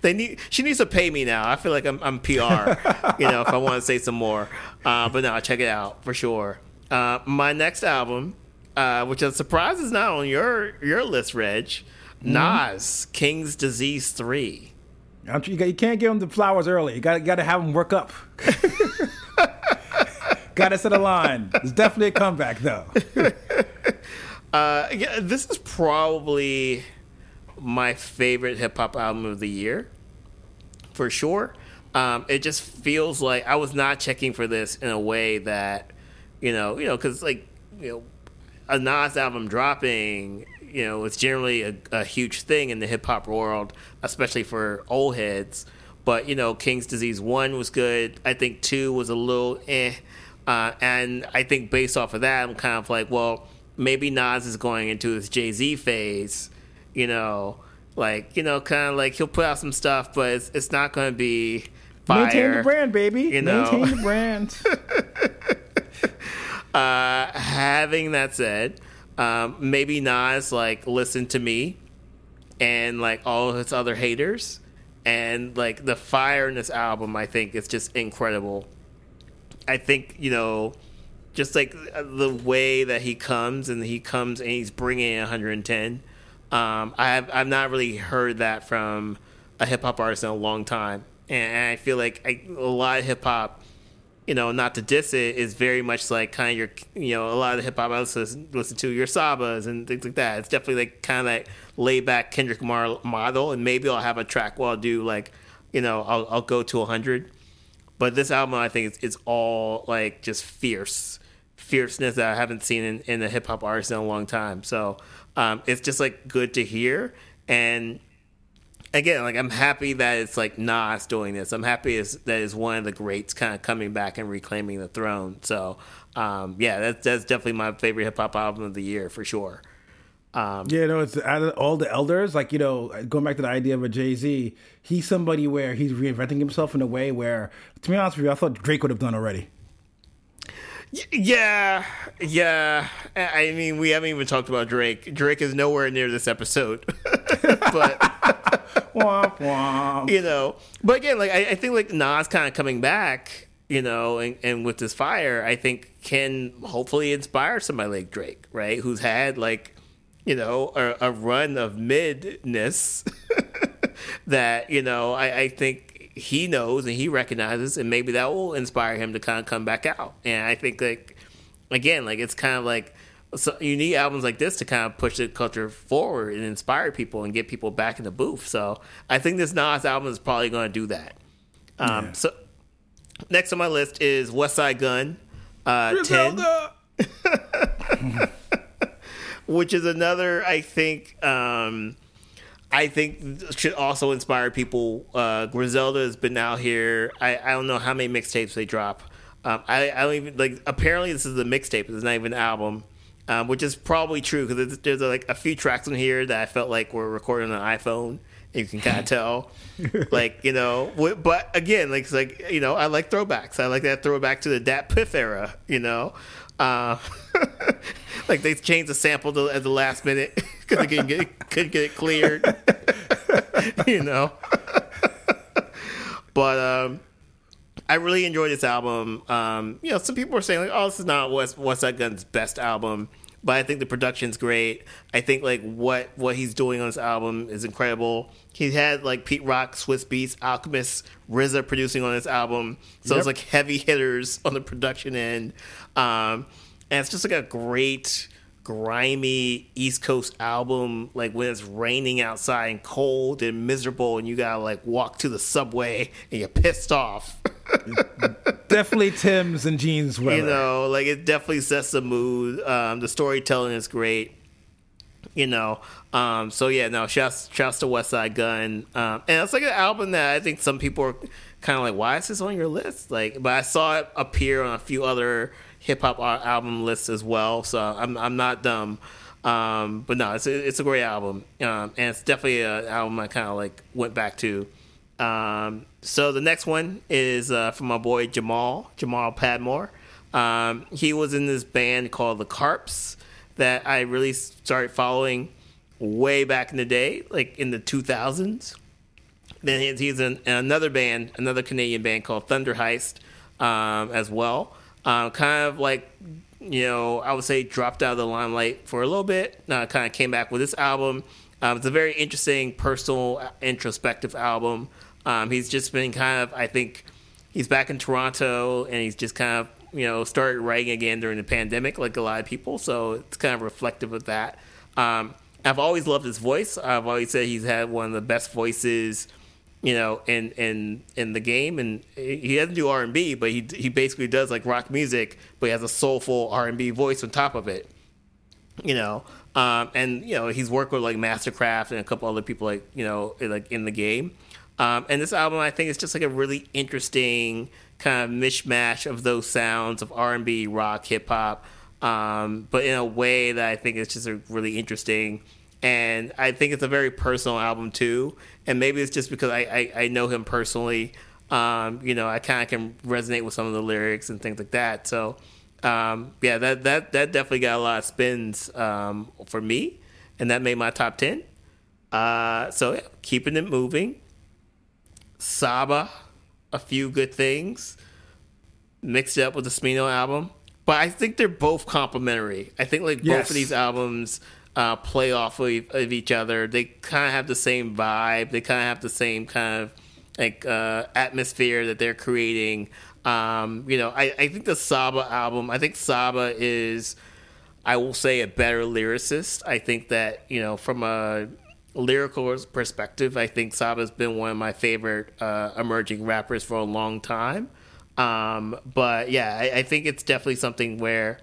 they need. She needs to pay me now. I feel like I'm, I'm P R, you know, if I want to say some more. Uh, but no, check it out for sure. Uh, my next album, uh, which I'm surprised is not on your your list, Reg. Mm-hmm. Nas, King's Disease three. You can't give him the flowers early. You got you got to have him work up. Got to set a line. It's definitely a comeback, though. uh, yeah, this is probably my favorite hip-hop album of the year for sure. Um it just feels like I was not checking for this in a way that you know you know because like you know a Nas album dropping, you know it's generally a, a huge thing in the hip-hop world, especially for old heads. But you know King's Disease one was good. I think two was a little eh uh and I think based off of that I'm kind of like, well, maybe Nas is going into his Jay-Z phase. You know, like, you know, kind of like he'll put out some stuff, but it's, it's not going to be fire. Maintain the brand, baby. You know? Maintain the brand. uh, having that said, um, maybe Nas, like, listen to me and, like, all his other haters. And, like, the fire in this album, I think, is just incredible. I think, you know, just, like, the way that he comes and he comes and he's bringing in one hundred ten. Um, I've I've not really heard that from a hip hop artist in a long time, and, and I feel like I, a lot of hip hop, you know, not to diss it, is very much like kind of your, you know, a lot of the hip hop I listen, listen to your Sabas and things like that. It's definitely like kind of like laid back Kendrick Lamar model, and maybe I'll have a track where I'll do like, you know, I'll I'll go to a hundred, but this album I think it's, it's all like just fierce fierceness that I haven't seen in, in a hip hop artist in a long time, so. Um, it's just like good to hear, and again, like, I'm happy that it's like Nas doing this. I'm happy it's, that it's one of the greats kind of coming back and reclaiming the throne. So, um, yeah, that's that's definitely my favorite hip hop album of the year for sure. Um, yeah, no, it's out of all the elders, like, you know, going back to the idea of a Jay-Z, he's somebody where he's reinventing himself in a way where, to be honest with you, I thought Drake would have done already. Yeah, yeah. I mean, we haven't even talked about Drake. Drake is nowhere near this episode. But womp, womp. You know, but again, like I, I think like Nas kind of coming back, you know, and, and with this fire, I think can hopefully inspire somebody like Drake, right? Who's had like, you know, a, a run of midness that, you know, I, I think he knows and he recognizes, and maybe that will inspire him to kind of come back out. And I think, like, again, like, it's kind of like, so you need albums like this to kind of push the culture forward and inspire people and get people back in the booth. So I think this Nas album is probably going to do that. Um, yeah. So next on my list is Westside Gunn, uh, Griselda. ten, which is another, I think, um, I think should also inspire people. Uh, Griselda has been out here. I, I don't know how many mixtapes they drop. Um, I, I don't even like. Apparently, this is a mixtape. It's not even an album, um, which is probably true because there's a, like a few tracks on here that I felt like were recorded on an iPhone. And you can kind of tell, like you know. But again, like it's like you know, I like throwbacks. I like that throwback to the Dat Piff era. You know. Uh, like they changed the sample to, at the last minute because they couldn't get it, couldn't get it cleared, you know. But um, I really enjoyed this album. Um, you know, some people were saying like, "Oh, this is not West, Westside Gunn's best album," but I think the production's great. I think like what what he's doing on this album is incredible. He had like Pete Rock, Swiss Beats, Alchemist, R Z A producing on this album, so yep. It's like heavy hitters on the production end. Um, and it's just like a great, grimy East Coast album. Like when it's raining outside and cold and miserable, and you gotta like walk to the subway and you're pissed off. Definitely Tim's and jeans weather. You know, like it definitely sets the mood. Um, the storytelling is great. You know, um, so yeah, no, shouts, shouts to Westside Gunn. Um, and it's like an album that I think some people are kind of like, why is this on your list? Like, but I saw it appear on a few other hip hop album lists as well, so I'm I'm not dumb. Um, but no, it's a, it's a great album, um, and it's definitely an album I kind of like went back to. Um, so the next one is uh, from my boy Jamal Jamal Padmore. Um, he was in this band called The Carps that I really started following way back in the day, like in the two thousands. Then he's in another band, another Canadian band called Thunder Heist, um, as well. Um, kind of like, you know, I would say dropped out of the limelight for a little bit. Uh, kind of came back with this album. Um, it's a very interesting, personal, introspective album. Um, he's just been kind of, I think, he's back in Toronto, and he's just kind of, you know, started writing again during the pandemic, like a lot of people. So it's kind of reflective of that. Um, I've always loved his voice. I've always said he's had one of the best voices, you know, in in, in the game. And he doesn't do R and B, but he he basically does like rock music, but he has a soulful R and B voice on top of it, you know. Um, and you know, he's worked with like Mastercraft and a couple other people, like you know, like in the game. Um, and this album, I think, is just like a really interesting kind of mishmash of those sounds of R and B, rock, hip hop, um, but in a way that I think is just a really interesting. And I think it's a very personal album too. And maybe it's just because I I, I know him personally. Um, you know, I kind of can resonate with some of the lyrics and things like that. So um, yeah, that that that definitely got a lot of spins um, for me, and that made my top ten. Uh, so yeah, keeping it moving. Saba. A Few Good Things mixed up with the Smino album, but I think they're both complementary. I think like yes. Both of these albums uh, play off of, of each other. They kind of have the same vibe. They kind of have the same kind of like uh, atmosphere that they're creating. Um, you know, I, I think the Saba album. I think Saba is, I will say, a better lyricist. I think that you know from a lyrical perspective, I think Saba's been one of my favorite uh, emerging rappers for a long time. Um, but yeah, I, I think it's definitely something where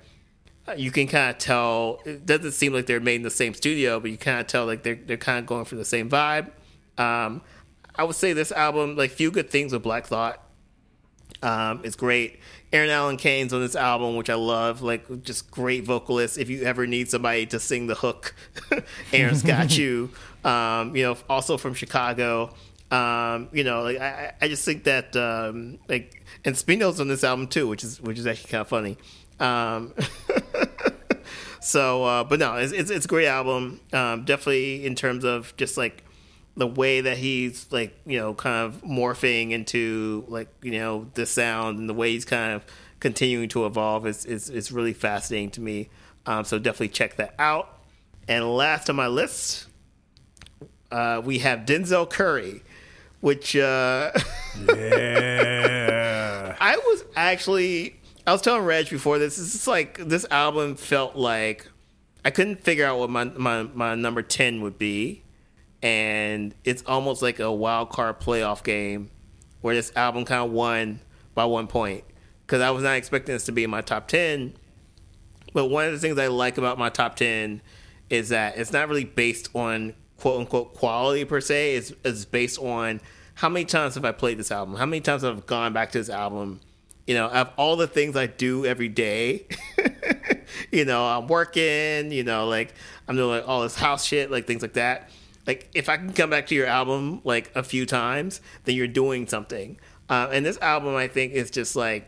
you can kind of tell. It doesn't seem like they're made in the same studio, but you kind of tell like they're they're kind of going for the same vibe. Um, I would say this album, like Few Good Things with Black Thought, um, is great. Aaron Allen Kane's on this album, which I love. Like, just great vocalist. If you ever need somebody to sing the hook, Aaron's got you. Um, you know, also from Chicago. Um, you know, like I, I just think that um, like, and Spino's on this album too, which is which is actually kind of funny. Um, so, uh, but no, it's, it's it's a great album. Um, definitely in terms of just like the way that he's like, you know, kind of morphing into like, you know, the sound and the way he's kind of continuing to evolve is, is, is really fascinating to me. Um, so definitely check that out. And last on my list, uh, we have Denzel Curry, which, uh, yeah, I was actually, I was telling Reg before this, it's just like, this album felt like I couldn't figure out what my, my, my number ten would be. And it's almost like a wild card playoff game where this album kind of won by one point, because I was not expecting this to be in my top ten. But one of the things I like about my top ten is that it's not really based on quote unquote quality per se. It's, it's based on how many times have I played this album? How many times have I gone back to this album? You know, of all the things I do every day, you know, I'm working, you know, like I'm doing like all this house shit, like things like that. Like, if I can come back to your album, like, a few times, then you're doing something. Uh, and this album, I think, is just, like,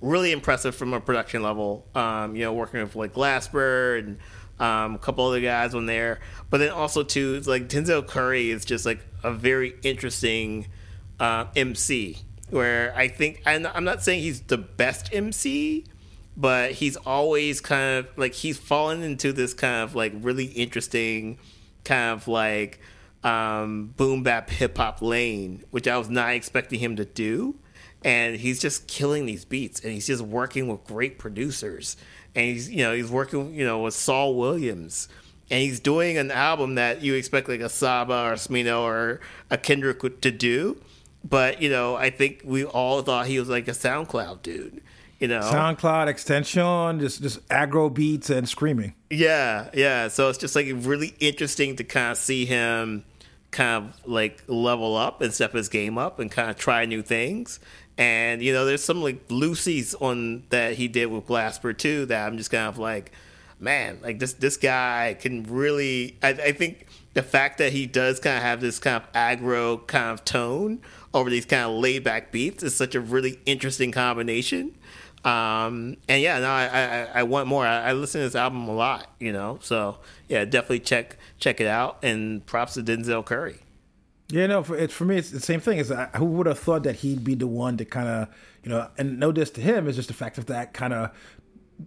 really impressive from a production level. Um, you know, working with, like, Glasper and um, a couple other guys on there. But then also, too, it's like, Denzel Curry is just, like, a very interesting uh, M C. Where I think, and I'm not saying he's the best M C, but he's always kind of, like, he's fallen into this kind of, like, really interesting kind of like um, boom bap hip hop lane, which I was not expecting him to do. And he's just killing these beats, and he's just working with great producers. And he's, you know, he's working, you know, with Saul Williams, and he's doing an album that you expect like a Saba or a Smino or a Kendrick to do. But, you know, I think we all thought he was like a SoundCloud dude. You know, SoundCloud extension, just just aggro beats and screaming. Yeah, yeah. So it's just like really interesting to kind of see him kind of like level up and step his game up and kind of try new things. And, you know, there's some like loosies on that he did with Glasper too that I'm just kind of like, man, like this this guy can really. I, I think the fact that he does kind of have this kind of aggro kind of tone over these kind of laid back beats is such a really interesting combination. Um, and yeah, no, I, I, I want more. I, I listen to this album a lot, you know, so yeah, definitely check, check it out. And props to Denzel Curry. Yeah, no, for, it's, for me, it's the same thing. It's, I, who would have thought that he'd be the one to kind of, you know, and no diss to him, it's just the fact of that kind of,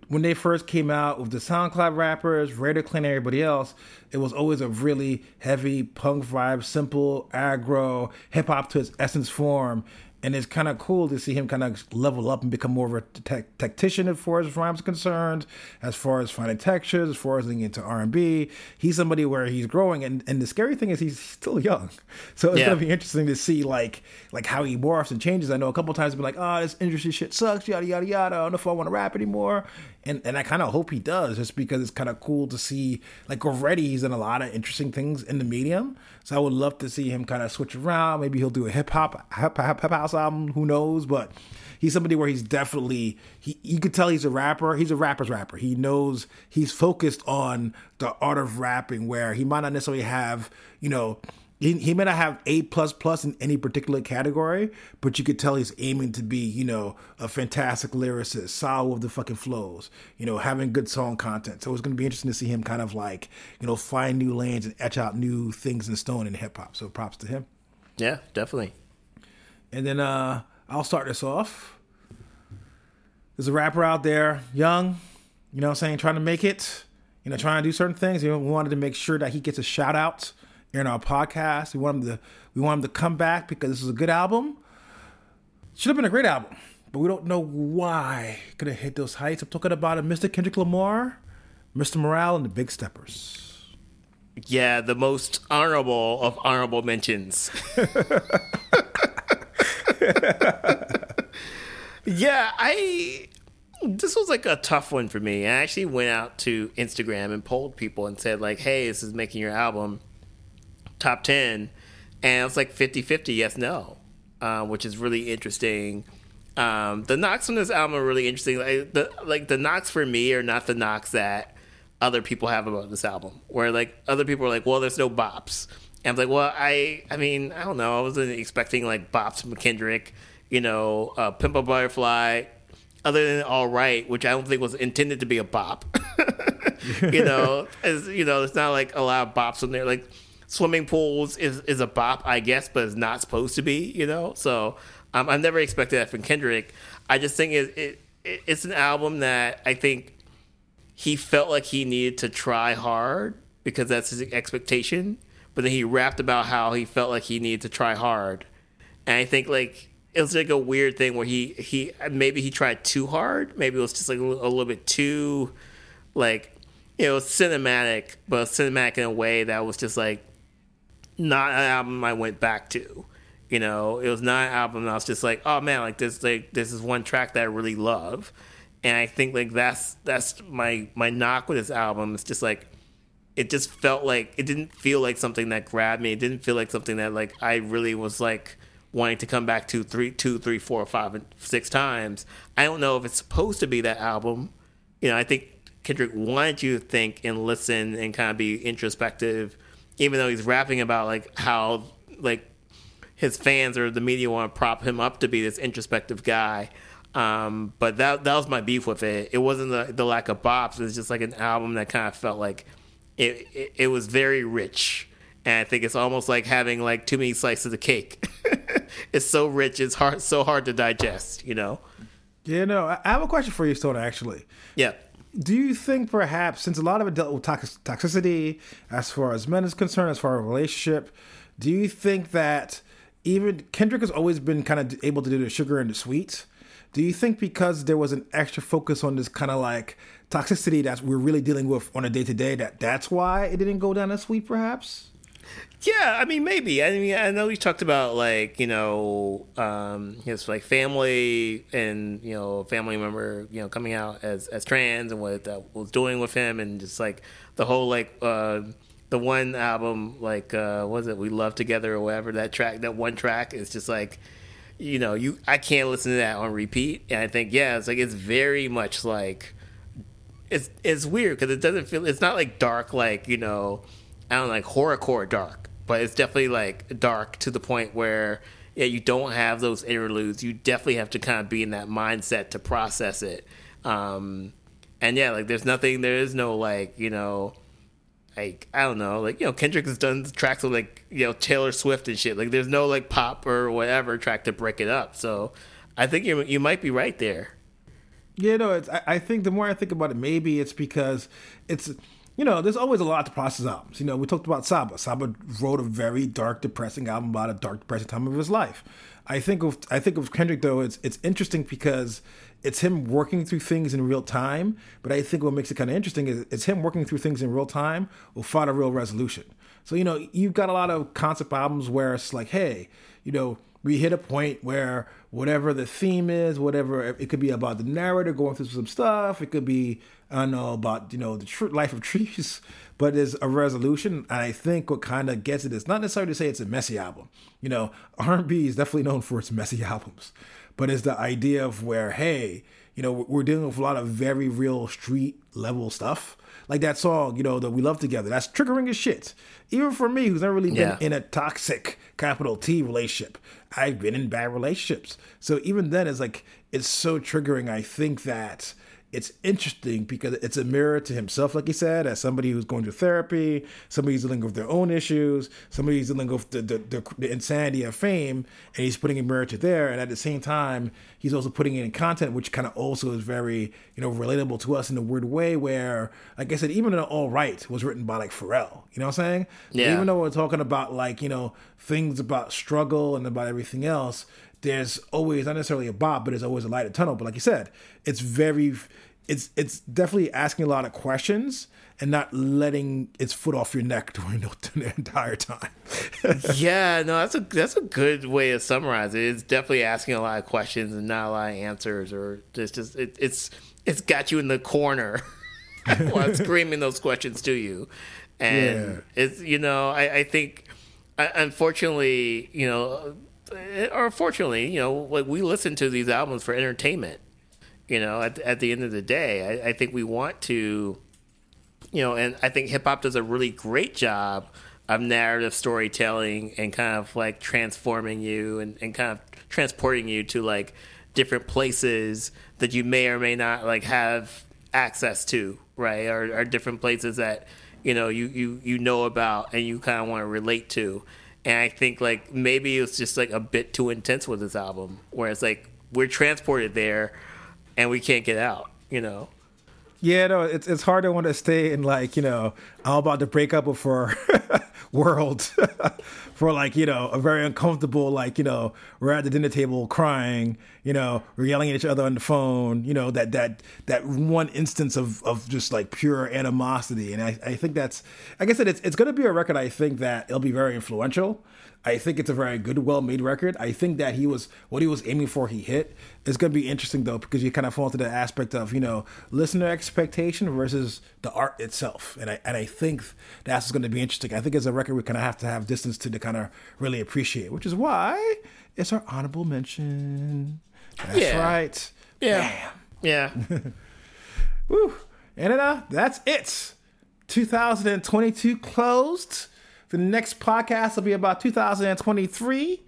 when they first came out with the SoundCloud rappers, Raider Clan, everybody else, it was always a really heavy punk vibe, simple, aggro, hip hop to its essence form. And it's kind of cool to see him kind of level up and become more of a te- tactician as far as rhymes concerned, as far as finding textures, as far as getting into R and B. He's somebody where he's growing. And, and the scary thing is he's still young. So it's yeah. going to be interesting to see like like how he morphs and changes. I know a couple of times he's been like, oh, this industry shit sucks, yada, yada, yada. I don't know if I want to rap anymore. And and I kind of hope he does, just because it's kind of cool to see, like already he's in a lot of interesting things in the medium. So I would love to see him kind of switch around. Maybe he'll do a hip hop, hip hop house album, who knows? But he's somebody where he's definitely, he, you could tell he's a rapper. He's a rapper's rapper. He knows he's focused on the art of rapping, where he might not necessarily have, you know, He, he may not have A++ in any particular category, but you could tell he's aiming to be, you know, a fantastic lyricist, solid with the fucking flows, you know, having good song content. So it's going to be interesting to see him kind of like, you know, find new lanes and etch out new things in stone in hip-hop. So props to him. Yeah, definitely. And then uh, I'll start this off. There's a rapper out there, young, you know what I'm saying, trying to make it, you know, trying to do certain things. You know, we wanted to make sure that he gets a shout-out in our podcast. We want him to we want him to come back because this is a good album. Should have been a great album, but we don't know why could have hit those heights. I'm talking about a Mister Kendrick Lamar, Mister Morale, and the Big Steppers. Yeah, the most honorable of honorable mentions. yeah, I this was like a tough one for me. I actually went out to Instagram and polled people and said like, "Hey, this is making your album top ten And it's like fifty-fifty, yes, no, uh, which is really interesting. Um, the knocks on this album are really interesting. Like the, like the knocks for me are not the knocks that other people have about this album, where like other people are like, well, there's no bops. And I'm like, well, I I mean, I don't know. I wasn't expecting like bops from Kendrick, you know, uh, Pimp a Butterfly, other than All Right, which I don't think was intended to be a bop. You know, as, you know, it's not like a lot of bops on there. Like Swimming Pools is, is a bop, I guess, but it's not supposed to be, you know? So um, I've never expected that from Kendrick. I just think it, it, it it's an album that I think he felt like he needed to try hard because that's his expectation. But then he rapped about how he felt like he needed to try hard. And I think, like, it was like a weird thing where he, he maybe he tried too hard. Maybe it was just like a little bit too, like, you know, cinematic, but cinematic in a way that was just like not an album I went back to. You know, it was not an album that I was just like, oh man, like this, like this is one track that I really love. And I think like that's that's my my knock with this album. It's just like, it just felt like, it didn't feel like something that grabbed me. It didn't feel like something that like I really was like wanting to come back to three, two, three, four, five, and six times. I don't know if it's supposed to be that album. You know, I think Kendrick wanted you to think and listen and kind of be introspective, even though he's rapping about like how like his fans or the media want to prop him up to be this introspective guy. Um, but that that was my beef with it. It wasn't the, the lack of bops. It was just like an album that kind of felt like, It, it it was very rich, and I think it's almost like having like too many slices of cake. It's so rich, it's hard, so hard to digest, you know. Yeah, no, I have a question for you, Soda. Actually, yeah. Do you think perhaps, since a lot of it dealt with tox- toxicity, as far as men is concerned, as far as relationship, do you think that even Kendrick has always been kind of able to do the sugar and the sweet? Do you think because there was an extra focus on this kind of like toxicity that we're really dealing with on a day-to-day, that that's why it didn't go down as sweet, perhaps? Yeah, I mean, maybe. I mean, I know we talked about like, you know, um, his like family and, you know, family member, you know, coming out as, as trans and what that was doing with him, and just like the whole like uh, the one album, like uh, what was it, We Love Together or whatever, that track, that one track is just like, you know, you I can't listen to that on repeat. And I think, yeah, it's like it's very much like it's it's weird because it doesn't feel, it's not like dark, like, you know, I don't know, like horrorcore dark, but it's definitely like dark to the point where, yeah, you don't have those interludes. You definitely have to kind of be in that mindset to process it. Um, and yeah, like there's nothing, there is no like, you know, like, I don't know, like, you know, Kendrick has done tracks with, like, you know, Taylor Swift and shit. Like, there's no, like, pop or whatever track to break it up. So I think you you might be right there. Yeah, no, it's, I, I think the more I think about it, maybe it's because it's, you know, there's always a lot to process albums. You know, we talked about Saba. Saba wrote a very dark, depressing album about a dark, depressing time of his life. I think of, I think of Kendrick, though, it's it's interesting because it's him working through things in real time, but I think what makes it kind of interesting is it's him working through things in real time without a real resolution. So, you know, you've got a lot of concept albums where it's like, hey, you know, we hit a point where whatever the theme is, whatever, it could be about the narrator going through some stuff, it could be, I don't know, about, you know, the tr- life of trees, but there's a resolution. And I think what kind of gets it is not necessarily to say it's a messy album. You know, R and B is definitely known for its messy albums. But it's the idea of where, hey, you know, we're dealing with a lot of very real street level stuff. Like that song, you know, that We Love Together, that's triggering as shit. Even for me, who's never really been yeah. in a toxic, capital T, relationship. I've been in bad relationships. So even then, it's like, it's so triggering. I think that it's interesting because it's a mirror to himself, like he said, as somebody who's going to therapy, somebody who's dealing with their own issues, somebody who's dealing with the, the, the, the insanity of fame, and he's putting a mirror to there. And at the same time, he's also putting it in content, which kind of also is very, you know, relatable to us in a weird way where, like I said, even in All Right was written by like Pharrell, you know what I'm saying? Yeah. Even though we're talking about like, you know, things about struggle and about everything else, there's always, not necessarily a bop, but there's always a light of tunnel. But like you said, it's very, it's it's definitely asking a lot of questions and not letting its foot off your neck during the entire time. Yeah, no, that's a that's a good way to summarize it. It's definitely asking a lot of questions and not a lot of answers, or just just it, it's it's got you in the corner while screaming those questions to you, and yeah. it's you know I, I think. unfortunately, you know, or fortunately, you know, like we listen to these albums for entertainment. You know, at at the end of the day, I, I think we want to, you know, and I think hip hop does a really great job of narrative storytelling and kind of like transforming you and, and kind of transporting you to like different places that you may or may not like have access to, right? Or, or different places that, you know, you, you, you know about and you kind of want to relate to. And I think like maybe it's just like a bit too intense with this album where it's like we're transported there and we can't get out, you know? Yeah, no, it's it's hard to want to stay in like, you know, I'm about to break up with her world for like, you know, a very uncomfortable, like, you know, we're at the dinner table crying, you know, we're yelling at each other on the phone, you know, that that that one instance of, of just like pure animosity. And I, I think that's, like I said, it's, it's going to be a record. I think that it'll be very influential. I think it's a very good, well-made record. I think that he was, what he was aiming for, he hit. It's going to be interesting, though, because you kind of fall into the aspect of, you know, listener expectation versus the art itself. And I and I think that's going to be interesting. I think it's a record we kind of have to have distance to to kind of really appreciate, which is why it's our honorable mention. That's yeah. right. Yeah. Bam. Yeah. Woo. And uh, that's it. two thousand twenty-two closed. The next podcast will be about two thousand twenty-three,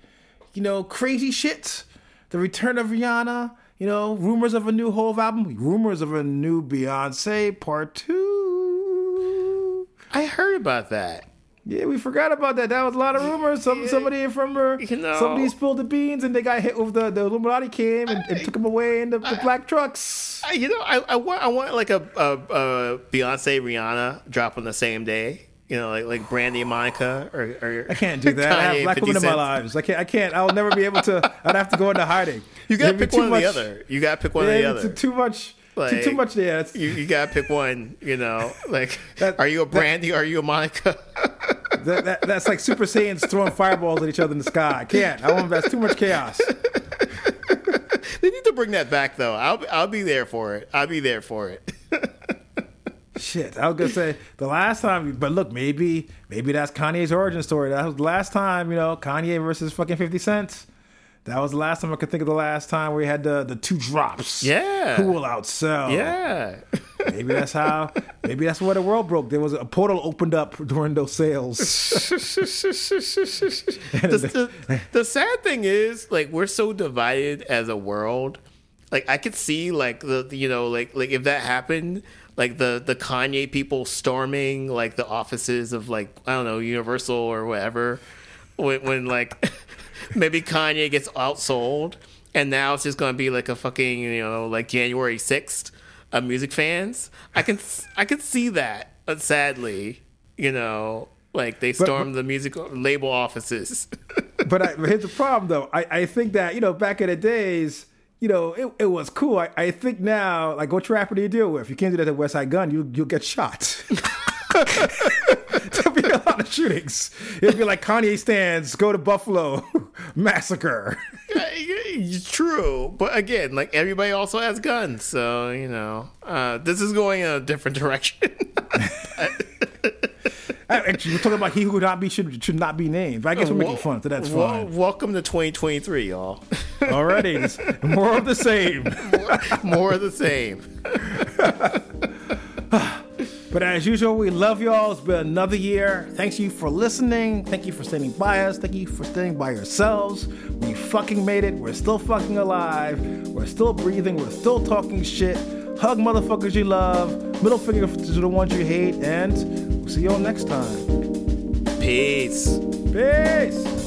you know, crazy shit, the return of Rihanna, you know, rumors of a new Hove album, rumors of a new Beyonce part two. I heard about that. Yeah, we forgot about that. That was a lot of rumors. Some, yeah, somebody from her, you know, somebody spilled the beans and they got hit with the, the Illuminati came and, I, and took them away in the, I, the black trucks. I, you know, I, I want I want like a, a, a Beyonce Rihanna drop on the same day. You know, like like Brandy and Monica, or, or I can't do that. Kanye, I have black women in my lives. I can't. I can't. I'll never be able to. I'd have to go into hiding. You gotta It'd pick one much, or the other. You gotta pick one yeah, or the other. Too much. Like, too, too much. Yeah. You, you gotta pick one. You know, like that, are you a Brandy? That, or are you a Monica? that, that, that's like Super Saiyans throwing fireballs at each other in the sky. I can't. I won't. That's too much chaos. They need to bring that back, though. I'll I'll be there for it. I'll be there for it. Shit, I was gonna say the last time, but look, maybe maybe that's Kanye's origin story. That was the last time, you know, Kanye versus fucking fifty cent. That was the last time I could think of. The last time we had the the two drops. Yeah, who will outsell? Yeah, maybe that's how. Maybe that's where the world broke. There was a portal opened up during those sales. the, the, the sad thing is, like, we're so divided as a world. Like, I could see, like, the you know, like like if that happened. Like the, the Kanye people storming like the offices of like, I don't know, Universal or whatever, when, when like maybe Kanye gets outsold and now it's just gonna be like a fucking, you know, like January sixth of music fans. I can I can see that, but sadly, you know, like they stormed but, the music label offices. But, I, but here's the problem though. I, I think that, you know, back in the days, you know, it, it was cool. I, I think now, like, what rapper do you deal with? If you can't do that at Westside Gunn, you, you'll get shot. There'll be a lot of shootings. It'll be like Kanye stands, go to Buffalo, massacre. True. But again, like, everybody also has guns. So, you know, uh, this is going in a different direction. Actually, we're talking about he who would not be should, should not be named. But I guess we're making fun, so that's well, fine. Welcome to twenty twenty-three, y'all. Already, more of the same. More, more of the same. But as usual, we love y'all. It's been another year. Thanks you for listening. Thank you for standing by us. Thank you for standing by yourselves. We fucking made it. We're still fucking alive. We're still breathing. We're still talking shit. Hug motherfuckers you love. Middle finger to the ones you hate. And see y'all next time. Peace. Peace.